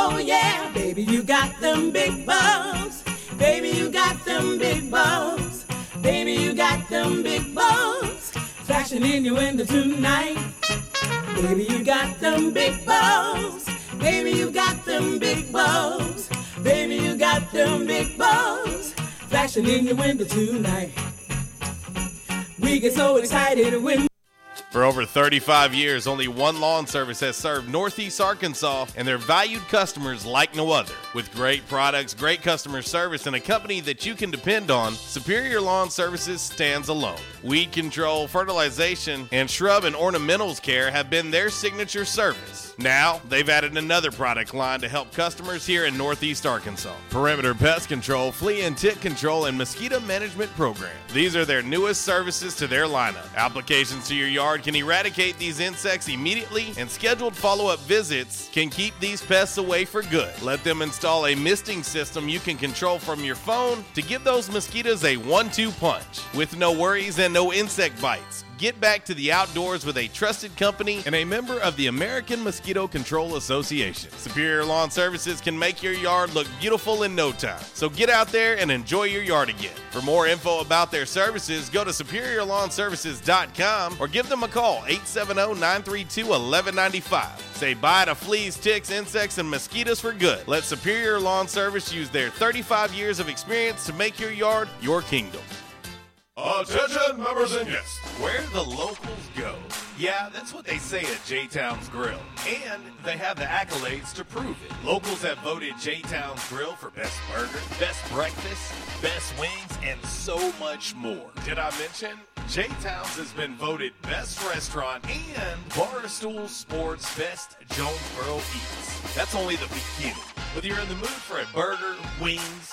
Oh yeah, baby, you got them big bubs. Baby, you got them big bubs. Baby, you got them big bubs. Flashing in your window tonight. Baby, you got them big bubs. Baby, you got them big bubs. Baby, you got them big bubs. Flashing in your window tonight. We get so excited when. For over thirty-five years, only one lawn service has served Northeast Arkansas and their valued customers like no other. With great products, great customer service, and a company that you can depend on, Superior Lawn Services stands alone. Weed control, fertilization, and shrub and ornamentals care have been their signature service. Now, they've added another product line to help customers here in Northeast Arkansas. Perimeter pest control, flea and tick control, and mosquito management program. These are their newest services to their lineup. Applications to your yard can eradicate these insects immediately, and scheduled follow-up visits can keep these pests away for good. Let them install a misting system you can control from your phone to give those mosquitoes a one two punch. With no worries and no insect bites, get back to the outdoors with a trusted company and a member of the American Mosquito Control Association. Superior Lawn Services can make your yard look beautiful in no time. So get out there and enjoy your yard again. For more info about their services, go to superior lawn services dot com or give them a call, eight seven zero, nine three two, one one nine five. Say bye to fleas, ticks, insects, and mosquitoes for good. Let Superior Lawn Service use their thirty-five years of experience to make your yard your kingdom. Attention members and guests. Where the locals go. Yeah, that's what they say at J Town's Grill. And they have the accolades to prove it. Locals have voted J Town's Grill for best burger, best breakfast, best wings, and so much more. Did I mention? J Town's has been voted best restaurant and Barstool Sports Best Jonesboro Eats. That's only the beginning. Whether you're in the mood for a burger, wings,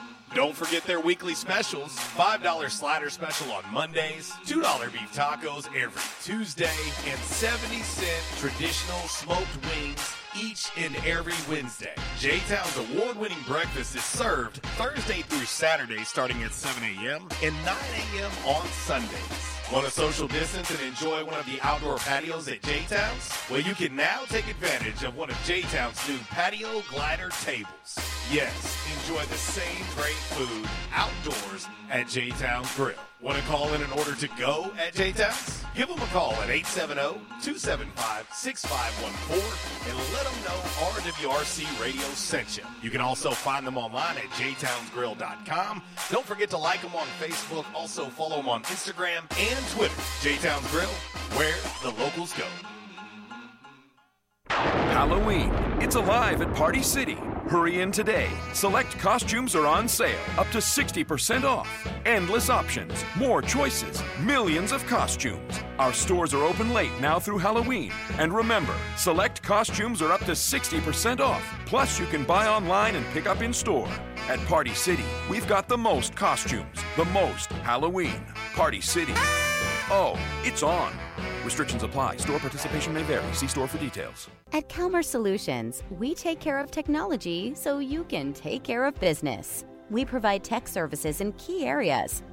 Don't forget their weekly specials, five dollar slider special on Mondays, two dollar beef tacos every Tuesday, and seventy cent traditional smoked wings each and every Wednesday. J Town's award-winning breakfast is served Thursday through Saturday starting at seven a.m. and nine a.m. on Sundays. Want to social distance and enjoy one of the outdoor patios at J Town's? Well, you can now take advantage of one of J Town's new patio glider tables. Yes, enjoy the same great food outdoors at J Town's Grill. Want to call in an order to go at J Town's? Give them a call at eight seven zero, two seven five, six five one four and let them know R W R C Radio sent you. You can also find them online at j towns grill dot com. Don't forget to like them on Facebook. Also follow them on Instagram and Twitter. J Town's Grill, where the locals go. Halloween. It's alive at Party City. Hurry in today. Select costumes are on sale, up to sixty percent off. Endless options, more choices, millions of costumes. Our stores are open late now through Halloween. And remember, select costumes are up to sixty percent off. Plus, you can buy online and pick up in store. At Party City, we've got the most costumes, the most Halloween. Party City. Oh, it's on. Restrictions apply. Store participation may vary. See store for details. At Calmer Solutions, we take care of technology so you can take care of business. We provide tech services in key areas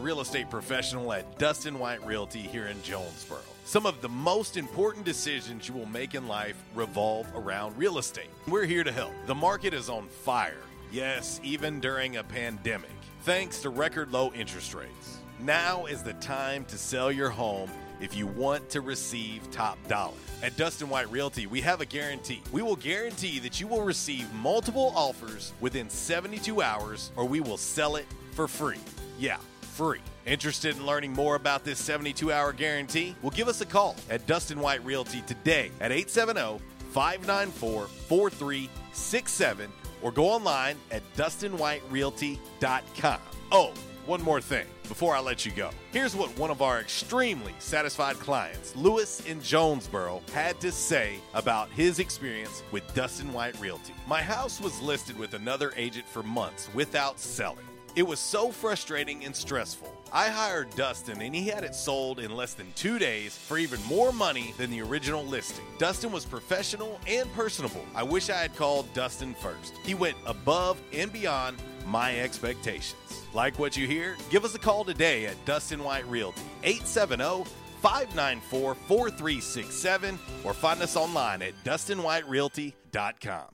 real estate professional at Dustin White Realty here in Jonesboro. Some of the most important decisions you will make in life revolve around real estate. We're here to help. The market is on fire. Yes, even during a pandemic, thanks to record low interest rates. Now is the time to sell your home if you want to receive top dollar. At Dustin White Realty, we have a guarantee. We will guarantee that you will receive multiple offers within seventy-two hours, or we will sell it for free. Yeah, free. Interested in learning more about this seventy-two hour guarantee? Well, give us a call at Dustin White Realty today at eight seven zero, five nine four, four three six seven or go online at dustin white realty dot com. Oh, one more thing before I let you go. Here's what one of our extremely satisfied clients, Lewis in Jonesboro, had to say about his experience with Dustin White Realty. My house was listed with another agent for months without selling. It was so frustrating and stressful. I hired Dustin and he had it sold in less than two days for even more money than the original listing. Dustin was professional and personable. I wish I had called Dustin first. He went above and beyond my expectations. Like what you hear? Give us a call today at Dustin White Realty, eight seven zero, five nine four, four three six seven, or find us online at dustin white realty dot com.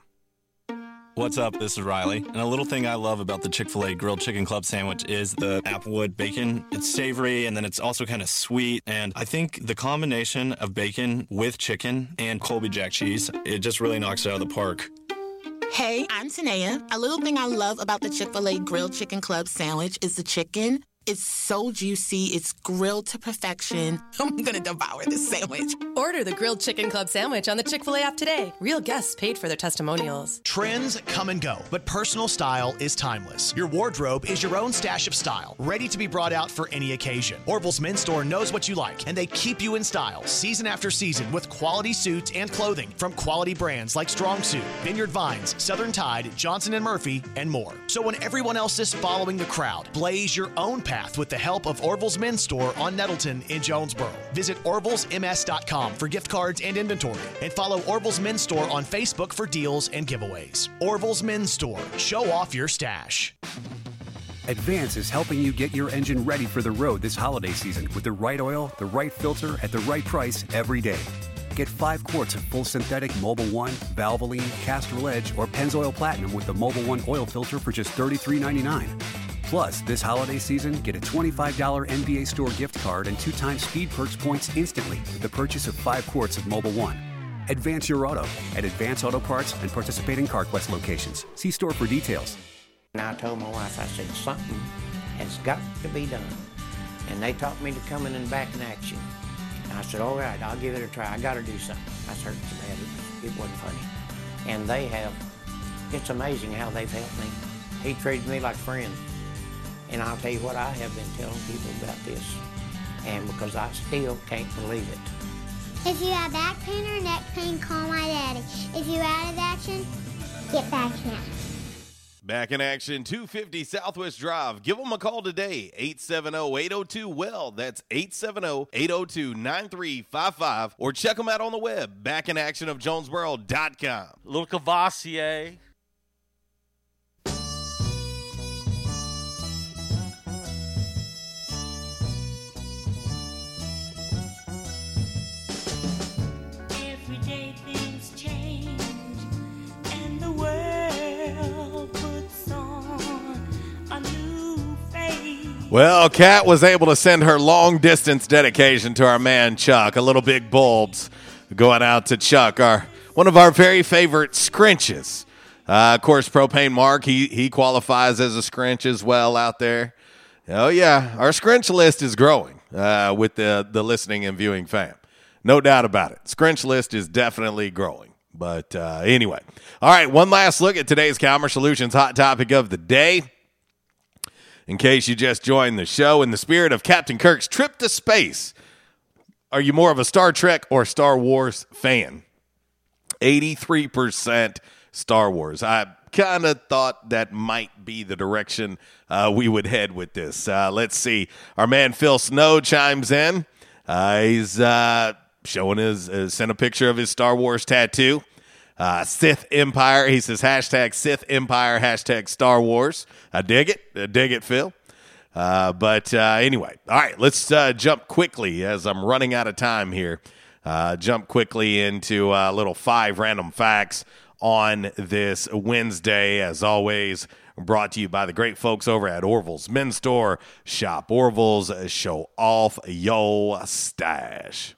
What's up? This is Riley. And a little thing I love about the Chick-fil-A grilled chicken club sandwich is the Applewood bacon. It's savory, and then it's also kind of sweet. And I think the combination of bacon with chicken and Colby Jack cheese, it just really knocks it out of the park. Hey, I'm Tanea. A little thing I love about the Chick-fil-A Grilled Chicken Club sandwich is the chicken. It's so juicy. It's grilled to perfection. I'm going to devour this sandwich. Order the Grilled Chicken Club sandwich on the Chick-fil-A app today. Real guests paid for their testimonials. Trends come and go, but personal style is timeless. Your wardrobe is your own stash of style, ready to be brought out for any occasion. Orville's Men's Store knows what you like, and they keep you in style season after season with quality suits and clothing from quality brands like Strong Suit, Vineyard Vines, Southern Tide, Johnson and Murphy, and more. So when everyone else is following the crowd, blaze your own path with the help of Orville's Men's Store on Nettleton in Jonesboro. Visit orville's m s dot com for gift cards and inventory, and follow Orville's Men's Store on Facebook for deals and giveaways. Orville's Men's Store. Show off your stash. Advance is helping you get your engine ready for the road this holiday season with the right oil, the right filter, at the right price every day. Get five quarts of full synthetic Mobil one, Valvoline, Castrol Edge, or Pennzoil Platinum with the Mobil one oil filter for just thirty-three dollars and ninety-nine cents. Plus, this holiday season, get a twenty-five dollars N B A Store gift card and two times Speed Perks points instantly with the purchase of five quarts of Mobil one. Advance your auto at Advance Auto Parts and participating CarQuest locations. See store for details. And I told my wife, I said, something has got to be done. And they taught me to come in and back in action. And I said, all right, I'll give it a try. I got to do something. I searched about it. It wasn't funny. and they have. It's amazing how they've helped me. He treated me like friends. And I'll tell you what, I have been telling people about this, and because I still can't believe it. If you have back pain or neck pain, call my daddy. If you're out of action, get back now. Back in Action, two fifty Southwest Drive. Give them a call today, eight seven zero, eight zero two, W E L L. That's eight seven zero, eight zero two, nine three five five. Or check them out on the web, back in action of jonesboro dot com. Little Cavassier. Well, Kat was able to send her long-distance dedication to our man, Chuck. A little big bulbs going out to Chuck, our one of our very favorite scrunches. Uh, of course, Propane Mark, he he qualifies as a scrunch as well out there. Oh, yeah. Our scrunch list is growing uh, with the, the listening and viewing fam. No doubt about it. Scrunch list is definitely growing. But uh, anyway. All right, one last look at today's Calmer Solutions Hot Topic of the Day. In case you just joined the show, in the spirit of Captain Kirk's trip to space, are you more of a Star Trek or Star Wars fan? eighty-three percent Star Wars. I kind of thought that might be the direction uh, we would head with this. Uh, let's see. Our man Phil Snow chimes in. Uh, he's uh, showing his, uh, sent a picture of his Star Wars tattoo. Uh, Sith Empire. He says, hashtag Sith Empire, hashtag Star Wars. I dig it. I dig it, Phil. Uh, but uh, anyway, all right, let's uh, jump quickly as I'm running out of time here. Uh, jump quickly into a uh, little five random facts on this Wednesday, as always, brought to you by the great folks over at Orville's Men's Store. Shop Orville's, show off yo stash.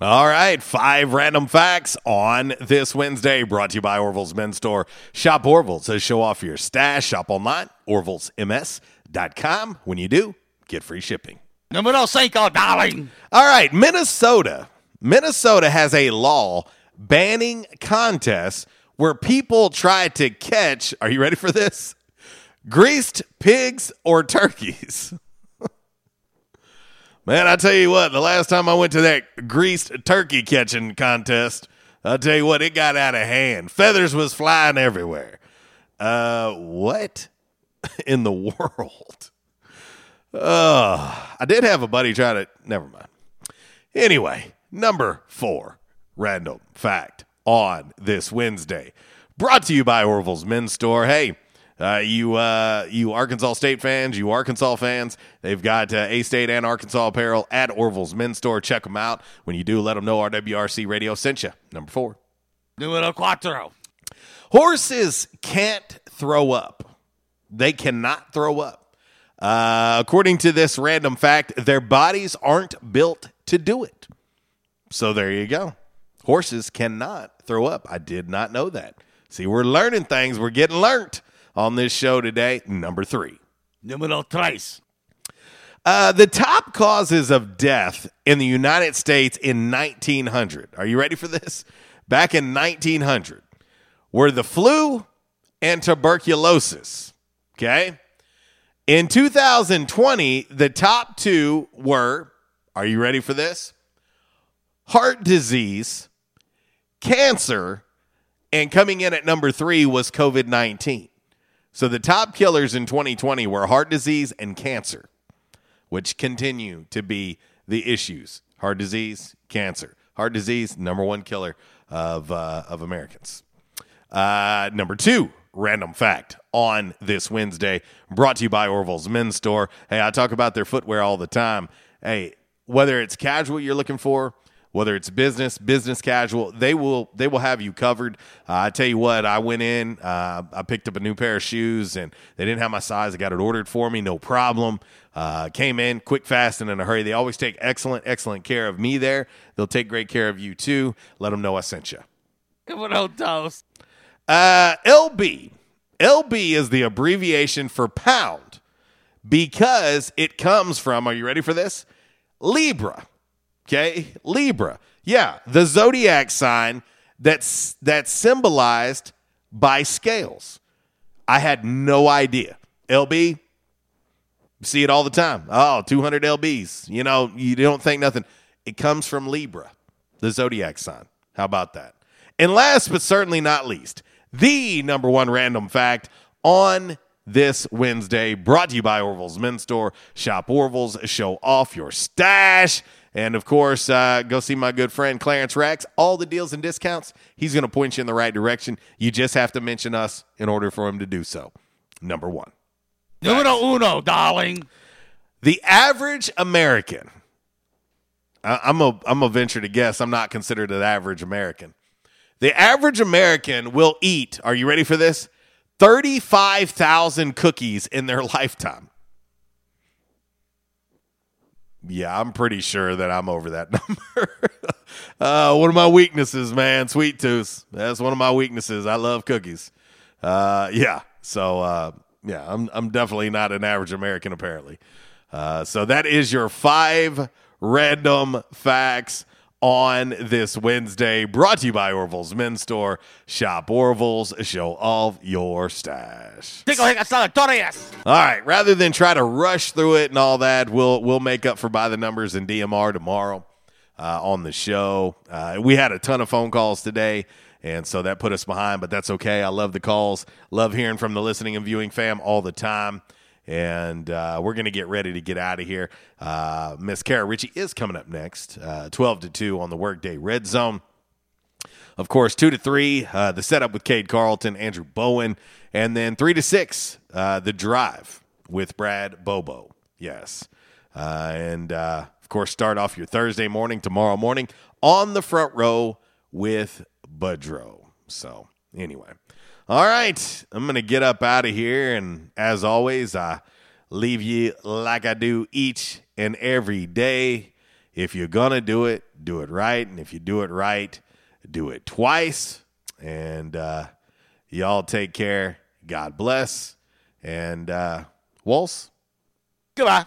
All right, five random facts on this Wednesday, brought to you by Orville's Men's Store. Shop Orville's to show off your stash. Shop online, orville's m s dot com. When you do, get free shipping. Numero cinco, darling. All right, Minnesota. Minnesota has a law banning contests where people try to catch, are you ready for this? Greased pigs or turkeys. Man, I tell you what, the last time I went to that greased turkey catching contest, I'll tell you what, it got out of hand. Feathers was flying everywhere. Uh, what in the world? Uh, I did have a buddy try to, never mind. Anyway, number four, random fact on this Wednesday, brought to you by Orville's Men's Store. Hey. Uh, you uh, you Arkansas State fans, you Arkansas fans, they've got uh, A-State and Arkansas apparel at Orville's Men's Store. Check them out. When you do, let them know R W R C Radio sent you. Number four. Numero cuatro. Horses can't throw up. They cannot throw up. Uh, according to this random fact, their bodies aren't built to do it. So there you go. Horses cannot throw up. I did not know that. See, we're learning things. We're getting learned. On this show today, number three. Numero tres. Uh, the top causes of death in the United States in nineteen hundred. Are you ready for this? Back in nineteen hundred were the flu and tuberculosis. Okay. In two thousand twenty, the top two were, are you ready for this? Heart disease, cancer, and coming in at number three was COVID nineteen. So the top killers in twenty twenty were heart disease and cancer, which continue to be the issues. Heart disease, cancer. Heart disease, number one killer of uh, of Americans. Uh, number two, random fact on this Wednesday, brought to you by Orville's Men's Store. Hey, I talk about their footwear all the time. Hey, whether it's casual you're looking for whether it's business, business casual, they will they will have you covered. Uh, I tell you what, I went in, uh, I picked up a new pair of shoes, and they didn't have my size. I got it ordered for me, no problem. Uh, came in quick, fast, and in a hurry. They always take excellent, excellent care of me there. They'll take great care of you, too. Let them know I sent you. Come on, old toast. Uh, L B. L B is the abbreviation for pound because it comes from, are you ready for this? Libra. Okay, Libra. Yeah, the zodiac sign that's that's symbolized by scales. I had no idea. L B, see it all the time. Oh, two hundred L Bs. You know, you don't think nothing. It comes from Libra, the zodiac sign. How about that? And last but certainly not least, the number one random fact on this Wednesday, brought to you by Orville's Men's Store. Shop Orville's, show off your stash. And, of course, uh, go see my good friend Clarence Rax. All the deals and discounts, he's going to point you in the right direction. You just have to mention us in order for him to do so. Number one. Numero uno, darling. The average American, I- I'm a, I'm a venture to guess, I'm not considered an average American. The average American will eat, are you ready for this, thirty-five thousand cookies in their lifetime. Yeah, I'm pretty sure that I'm over that number. uh, one of my weaknesses, man, sweet tooth. That's one of my weaknesses. I love cookies. Uh, yeah, so uh, yeah, I'm I'm definitely not an average American, apparently. Uh, so that is your five random facts on this Wednesday, brought to you by Orville's Men's Store. Shop Orville's, show off your stash. All right, rather than try to rush through it and all that, we'll we'll make up for by the numbers and D M R tomorrow uh, on the show. Uh, we had a ton of phone calls today, and so that put us behind, but that's okay. I love the calls. Love hearing from the listening and viewing fam all the time. And uh, we're going to get ready to get out of here. Uh, Miss Kara Ritchie is coming up next, uh, twelve to two on the Workday Red Zone. Of course, two to three, uh, the setup with Cade Carlton, Andrew Bowen. And then three to six, uh, the drive with Brad Bobo. Yes. Uh, and, uh, of course, start off your Thursday morning, tomorrow morning, on the front row with Budrow. So, anyway. All right, I'm going to get up out of here, and as always, I leave you like I do each and every day. If you're going to do it, do it right, and if you do it right, do it twice, and uh, y'all take care. God bless, and uh, Waltz, goodbye.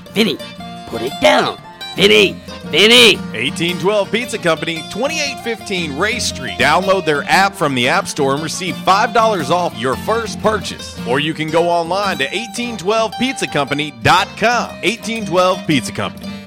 Vinny, put it down. Vinny, Vinny. eighteen twelve Pizza Company, twenty-eight fifteen Ray Street. Download their app from the App Store and receive five dollars off your first purchase. Or you can go online to eighteen twelve pizza company dot com. eighteen twelve Pizza Company.